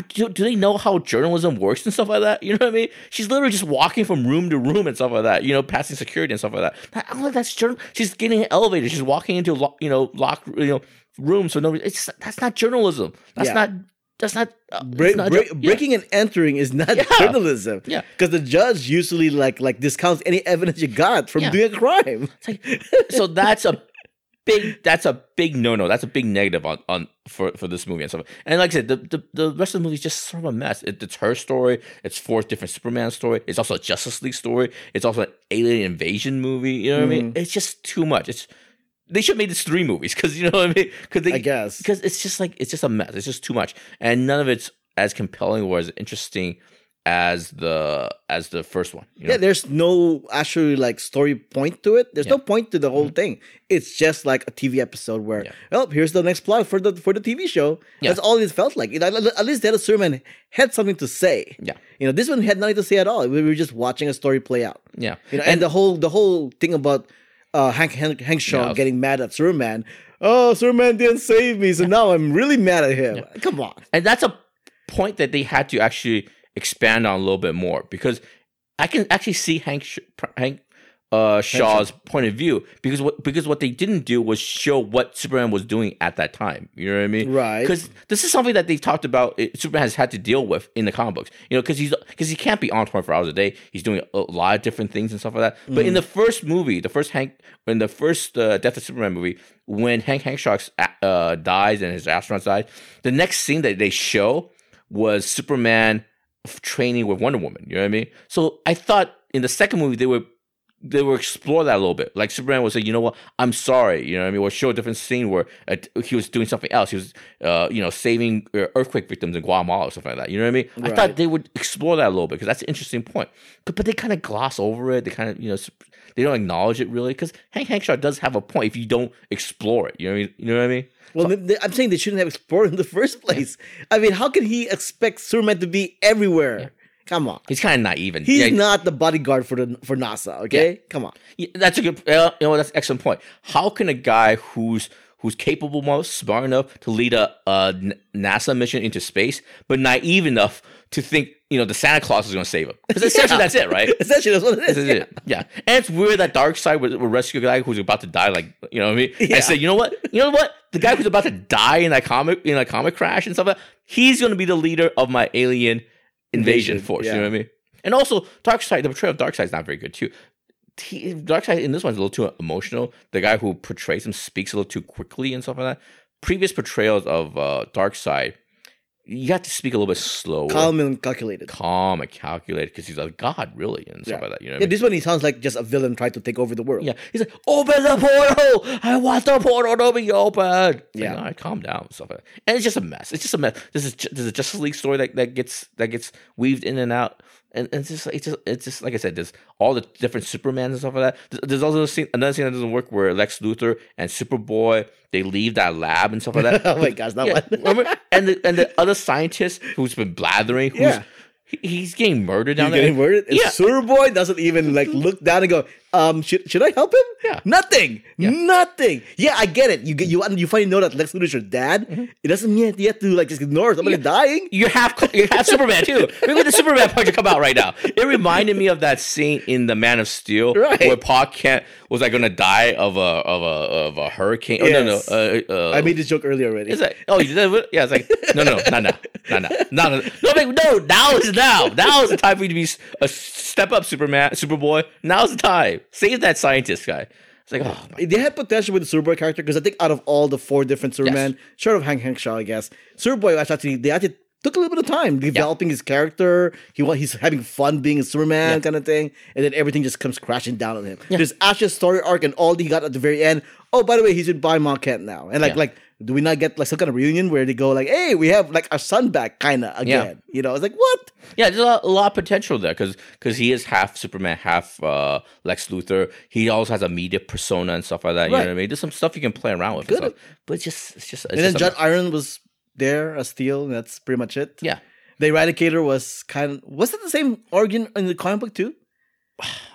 Do they know how journalism works and stuff like that? You know what I mean? She's literally just walking from room to room and stuff like that, you know, passing security and stuff like that. I don't know if that's journalism. She's getting an elevator. She's walking into locked room. So nobody. That's not journalism. Breaking and entering is not journalism. Yeah, because the judge usually like discounts any evidence you got from doing a crime. It's like, so that's a. That's a big no. That's a big negative for this movie and stuff. And like I said, the rest of the movie is just sort of a mess. It's her story. It's 4 different Superman story. It's also a Justice League story. It's also an alien invasion movie. You know what I mean? It's just too much. They should have made this 3 movies because you know what I mean. Because it's just a mess. It's just too much, and none of it's as compelling or as interesting as the first one. You know? Yeah, there's no actually like story point to it. There's no point to the whole thing. It's just like a TV episode where, here's the next plot for the TV show. Yeah. That's all it felt like. You know, at least Death of Superman had something to say. Yeah. You know, this one had nothing to say at all. We were just watching a story play out. Yeah. You know, and the whole thing about Hank Shaw getting mad at Superman. Oh, Superman didn't save me, so now I'm really mad at him. Yeah. Come on. And that's a point that they had to actually expand on a little bit more, because I can actually see Shaw's point of view, because what they didn't do was show what Superman was doing at that time. You know what I mean? Right. Because this is something that they've talked about. Superman has had to deal with in the comic books. You know, because he can't be on 24 hours a day. He's doing a lot of different things and stuff like that. But in the first movie, in the first Death of Superman movie, when Hank Shaw dies and his astronauts died, the next scene that they show was Superman training with Wonder Woman, you know what I mean? So I thought in the second movie they would they will explore that a little bit. Like Superman will say, you know what, I'm sorry, you know what I mean? We'll show a different scene where he was doing something else. He was, you know, saving earthquake victims in Guatemala or something like that. You know what I mean? Right. I thought they would explore that a little bit because that's an interesting point. But they kind of gloss over it. They kind of, you know, they don't acknowledge it really because Hank Henshaw does have a point if you don't explore it. You know what I mean? You know what I mean? Well, I'm saying they shouldn't have explored in the first place. I mean, how can he expect Superman to be everywhere? Yeah. Come on, he's kind of naive. And, he's not the bodyguard for NASA. Okay, come on. Yeah, that's a good. You know, that's an excellent point. How can a guy who's capable, most smart enough to lead a NASA mission into space, but naive enough to think you know the Santa Claus is going to save him? Because essentially that's it, right? Essentially that's what it is. Yeah. And it's weird that Darkseid would rescue a guy who's about to die. Like you know what I mean? Yeah. I said, you know what? The guy who's about to die in a comic crash and stuff like that, he's going to be the leader of my alien invasion force, you know what I mean? And also, Darkseid, the portrayal of Darkseid is not very good, too. Darkseid in this one's a little too emotional. The guy who portrays him speaks a little too quickly and stuff like that. Previous portrayals of Darkseid, you have to speak a little bit slower. Calm and calculated, because he's like, God, really? And stuff like that, you know what I mean? This one, he sounds like just a villain trying to take over the world. Yeah, he's like, open the portal! I want the portal to be open! Yeah. Like, all right, calm down, and stuff like that. And it's just a mess. There's a Justice League story that gets weaved in and out. And it's just like I said, there's all the different Supermans and stuff like that. There's also another scene that doesn't work where Lex Luthor and Superboy, they leave that lab and stuff like that. Oh my gosh, that one. and the other scientist who's been blathering, he's getting murdered down there. He's getting murdered? And Superboy doesn't even like look down and go, should I help him? Yeah. Nothing. Yeah, I get it. You finally know that Lex Luthor is your dad. Mm-hmm. It doesn't mean you have to like just ignore somebody dying. You have Superman too. Maybe the Superman punch come out right now. It reminded me of that scene in The Man of Steel where Pa Kent was like gonna die of a hurricane. Oh yes. No. I made this joke earlier already. It's like, oh, you did it? Yeah. It's like no. Now. Now is the time for you to be a step up, Superman, Superboy. Now's the time. Save that scientist guy. It's like, oh, they had potential with the Superboy character because I think out of all the 4 different Superman, short of Hank Henshaw, I guess, Superboy actually took a little bit of time developing his character. He's having fun being a Superman kind of thing, and then everything just comes crashing down on him. There's Ash's story arc and all that he got at the very end. Oh, by the way, he's with Mount Kent now, and like do we not get like some kind of reunion where they go like, hey, we have like our son back kind of again? You know, it's like what? Yeah, there's a lot of potential there because he is half Superman, half Lex Luthor. He also has a media persona and stuff like that. You know what I mean? There's some stuff you can play around with. And stuff. But John Irons was there as Steel, and that's pretty much it. Yeah. The Eradicator was wasn't the same origin in the comic book too?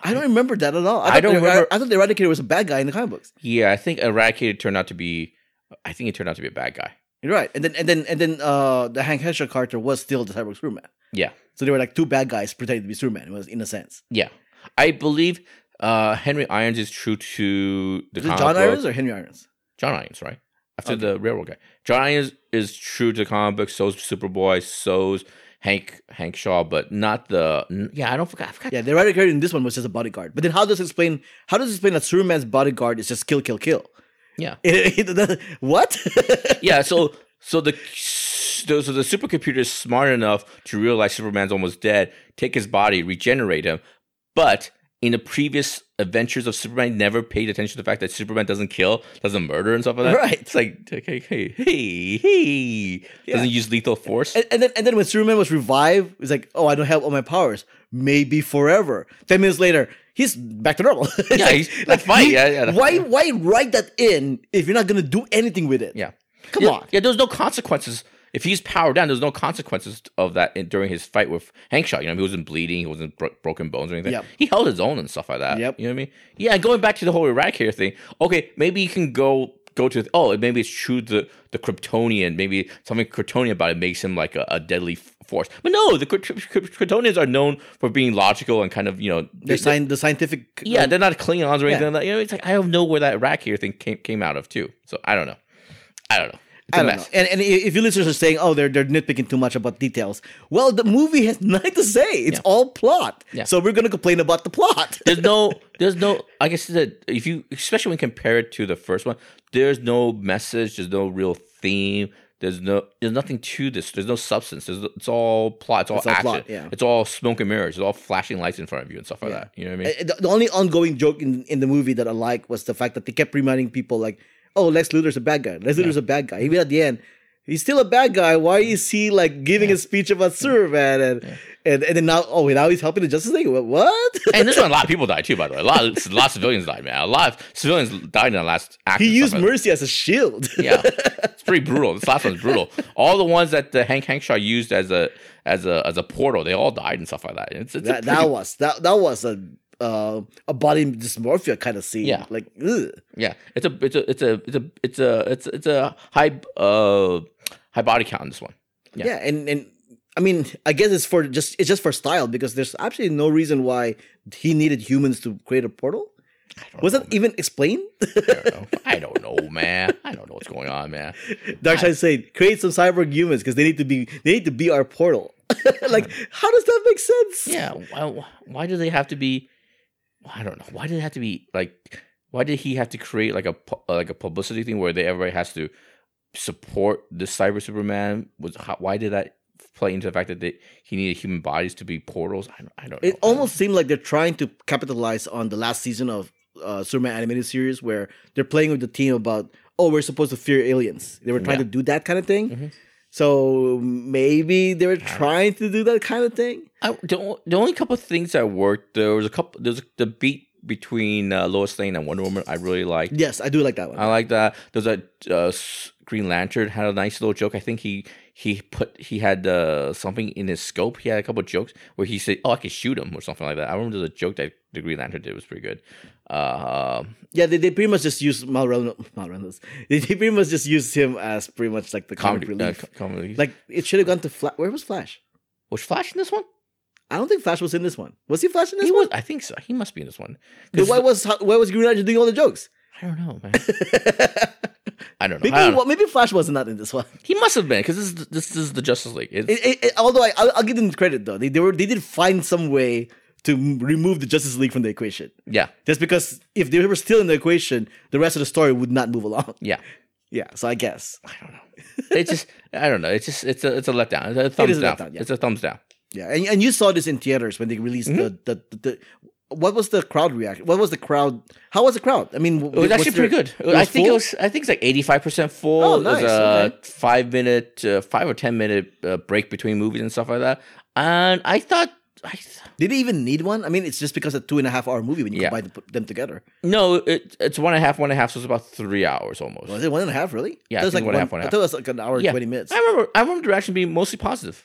I don't remember that at all. I thought the Eradicator was a bad guy in the comic books. Yeah, I think Eradicator turned out to be a bad guy. You're right. And then the Hank Henshaw character was still the Cyborg Superman. Yeah. So they were like 2 bad guys pretending to be Superman. It was in a sense. Yeah. I believe Henry Irons is true to the comic book. John Irons or Henry Irons? John Irons, right? After the railroad guy. John Irons is true to the comic book. So's Superboy. So's Hank Shaw, but not the... Yeah, I forgot. Yeah, the Eradicator in this one was just a bodyguard. But then how does it explain that Superman's bodyguard is just kill, kill, kill? Yeah. What? Yeah. So the supercomputer is smart enough to realize Superman's almost dead, take his body, regenerate him. But in the previous adventures of Superman, never paid attention to the fact that Superman doesn't kill, doesn't murder, and stuff like that. Right. It's like hey. Yeah. Doesn't use lethal force. And then when Superman was revived, it's like, oh, I don't have all my powers. Maybe forever. 10 minutes later, he's back to normal. Yeah, he's like, fine. Why write that in if you're not going to do anything with it? Yeah. Come on. Yeah, there's no consequences. If he's powered down, there's no consequences of that during his fight with Hankshaw. You know, he wasn't bleeding. He wasn't broken bones or anything. Yep. He held his own and stuff like that. Yep. You know what I mean? Yeah, and going back to the whole Eradicator thing, okay, maybe you can go to, maybe it's true the Kryptonian, maybe something Kryptonian about it makes him like a deadly force. But no, the Kryptonians are known for being logical and kind of, you know... The scientific... Yeah, they're not Klingons or anything like that. You know, it's like, I don't know where that Eradicator thing came out of too. So I don't know. It's a mess. And if your listeners are saying, oh, they're nitpicking too much about details, well, the movie has nothing to say. It's all plot. Yeah. So we're going to complain about the plot. There's no. I guess that if you, especially when you compare it to the first one, there's no message. There's no real theme. There's nothing to this. There's no substance. It's all plot. It's all action. It's all smoke and mirrors. It's all flashing lights in front of you and stuff like that. You know what I mean? The only ongoing joke in the movie that I like was the fact that they kept reminding people like, oh, Lex Luthor's a bad guy. Lex Luthor's a bad guy. Even at the end, he's still a bad guy. Why is he like giving a speech about Superman and then now now he's helping the Justice League? What? And this one, a lot of people died too. By the way, a lot of civilians died, man. A lot of civilians died in the last act. He used Mercy as a shield. Yeah, it's pretty brutal. This last one's brutal. All the ones that the Hank Hanshaw used as a portal, they all died and stuff like that. That was a body dysmorphia kind of scene. Yeah. Like, ugh. Yeah. It's a high body count in this one. Yeah. Yeah, and I mean, I guess it's just for style because there's absolutely no reason why he needed humans to create a portal. Was that even explained? I don't know, man. I don't know what's going on, man. Darkseid said, "Create some cyborg humans because they need to be our portal." Like, how does that make sense? Yeah. Why do they have to be? I don't know. Why did it have to be like? Why did he have to create like a publicity thing where everybody has to support the Cyber Superman? Why did that play into the fact that he needed human bodies to be portals? I don't know. It almost seemed like they're trying to capitalize on the last season of Superman animated series where they're playing with the team about we're supposed to fear aliens. They were trying to do that kind of thing. Mm-hmm. So maybe they were trying to do that kind of thing. The only couple of things that worked, there's the beat between Lois Lane and Wonder Woman I really liked. Yes, I do like that one. I like that. There's a Green Lantern had a nice little joke. I think he had something in his scope. He had a couple of jokes where he said, I could shoot him or something like that. I remember there's a joke that the Green Lantern did was pretty good. They pretty much just used Mal Reynolds. They pretty much just used him as pretty much like the comic relief. Like it should have gone to Flash. Where was Flash? Was Flash in this one? I don't think Flash was in this one. Was he Flash in this one? I think so. He must be in this one. But why was Green Lantern doing all the jokes? I don't know, man. I don't know. Maybe Flash was not in this one. He must have been because this is the Justice League. Although I'll give them credit though, they did find some way to remove the Justice League from the equation. Yeah, just because if they were still in the equation, the rest of the story would not move along. Yeah, yeah. So I guess I don't know. It's a letdown. It's a thumbs down. It's a thumbs down. Yeah, and you saw this in theaters when they released the What was the crowd reaction? What was the crowd? How was the crowd? I mean, it was actually pretty good. I think it's like 85% full. Oh, nice. It was a 5 minute, 5 or 10 minute break between movies and stuff like that. And I thought, did they even need one? I mean, it's just because a 2.5 hour movie when you combine them together. No, it's one and a half. So it's about 3 hours almost. Was it 1.5? Really? Yeah, it was like one and a half. I thought it was like an hour and 20 minutes. I remember the reaction being mostly positive.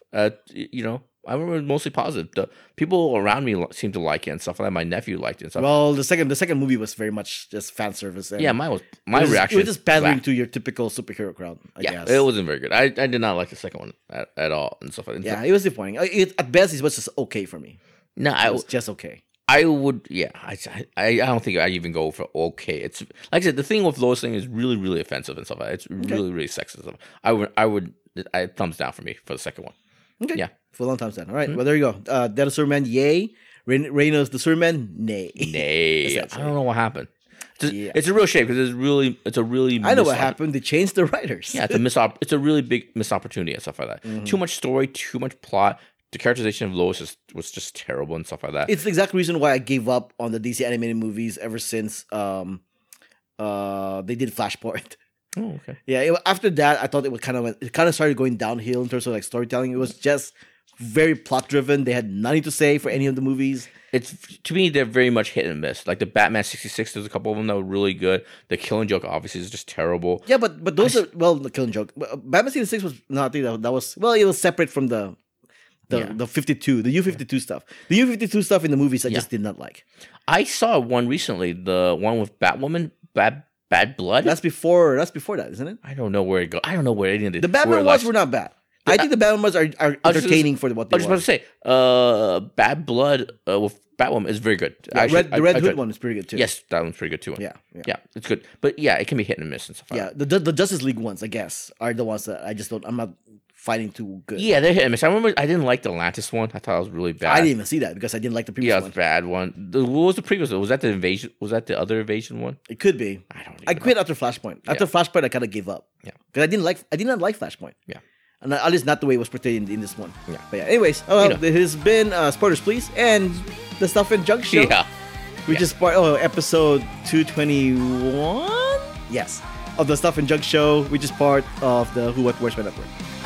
I remember mostly positive. The people around me seemed to like it and stuff like that. My nephew liked it and stuff. Well, the second movie was very much just fan service. And my reaction. It was just pandering to your typical superhero crowd, I guess. It wasn't very good. I did not like the second one at all and stuff like that. Yeah, it was disappointing. At best, it was just okay for me. No, it was just okay. I would, yeah. I don't think I'd even go for okay. It's like I said, the thing with Lois Lane is really, really offensive and stuff like that. It's really, really sexist. I thumbs down for me for the second one. Okay. Yeah. For a long time then. All right. Mm-hmm. Well, there you go. Death of Superman, yay. Reign of the Superman, nay. Nay. I don't know what happened. It's a real shame because it's a really. I know what happened. They changed the writers. Yeah, it's a really big missed opportunity and stuff like that. Mm-hmm. Too much story, too much plot. The characterization of Lois was just terrible and stuff like that. It's the exact reason why I gave up on the DC animated movies ever since they did Flashpoint. Oh, okay. Yeah, after that, I thought it kind of started going downhill in terms of like storytelling. It was just very plot driven. They had nothing to say for any of the movies. To me, they're very much hit and miss. Like the Batman 66, there's a couple of them that were really good. The Killing Joke obviously is just terrible. Yeah, but those are the Killing Joke. Batman 66 was not. I think that was it was separate from the 52, the U52 stuff. The U52 stuff in the movies I just did not like. I saw one recently, the one with Batwoman, Bad Blood? That's before that, isn't it? I don't know where it goes. I don't know where it ended. The Batman ones were not bad. I think the Batman ones are entertaining for what they were. I was just about to say, Bad Blood with Batwoman is very good. Yeah, actually, the Red Hood one is pretty good too. Yes, that one's pretty good too. Yeah, it's good. But yeah, it can be hit and miss and stuff. Yeah, the Justice League ones, I guess, are the ones that I'm not fighting too good. Yeah, they're hit. I remember I didn't like the Atlantis one. I thought it was really bad. I didn't even see that because I didn't like the previous one. Yeah, it was a bad one. What was the previous one? Was that the invasion? Was that the other invasion one? It could be. I don't know. I quit after Flashpoint. Yeah. After Flashpoint, I kind of gave up. Yeah. Because I did not like Flashpoint. Yeah. And at least not the way it was portrayed in this one. Yeah. But yeah, anyways, it has been Spoilers Please and the Stuff and Junk Show. Yeah. Which is part episode 221? Yes. Of the Stuff and Junk Show, which is part of the Who What Where's My Network.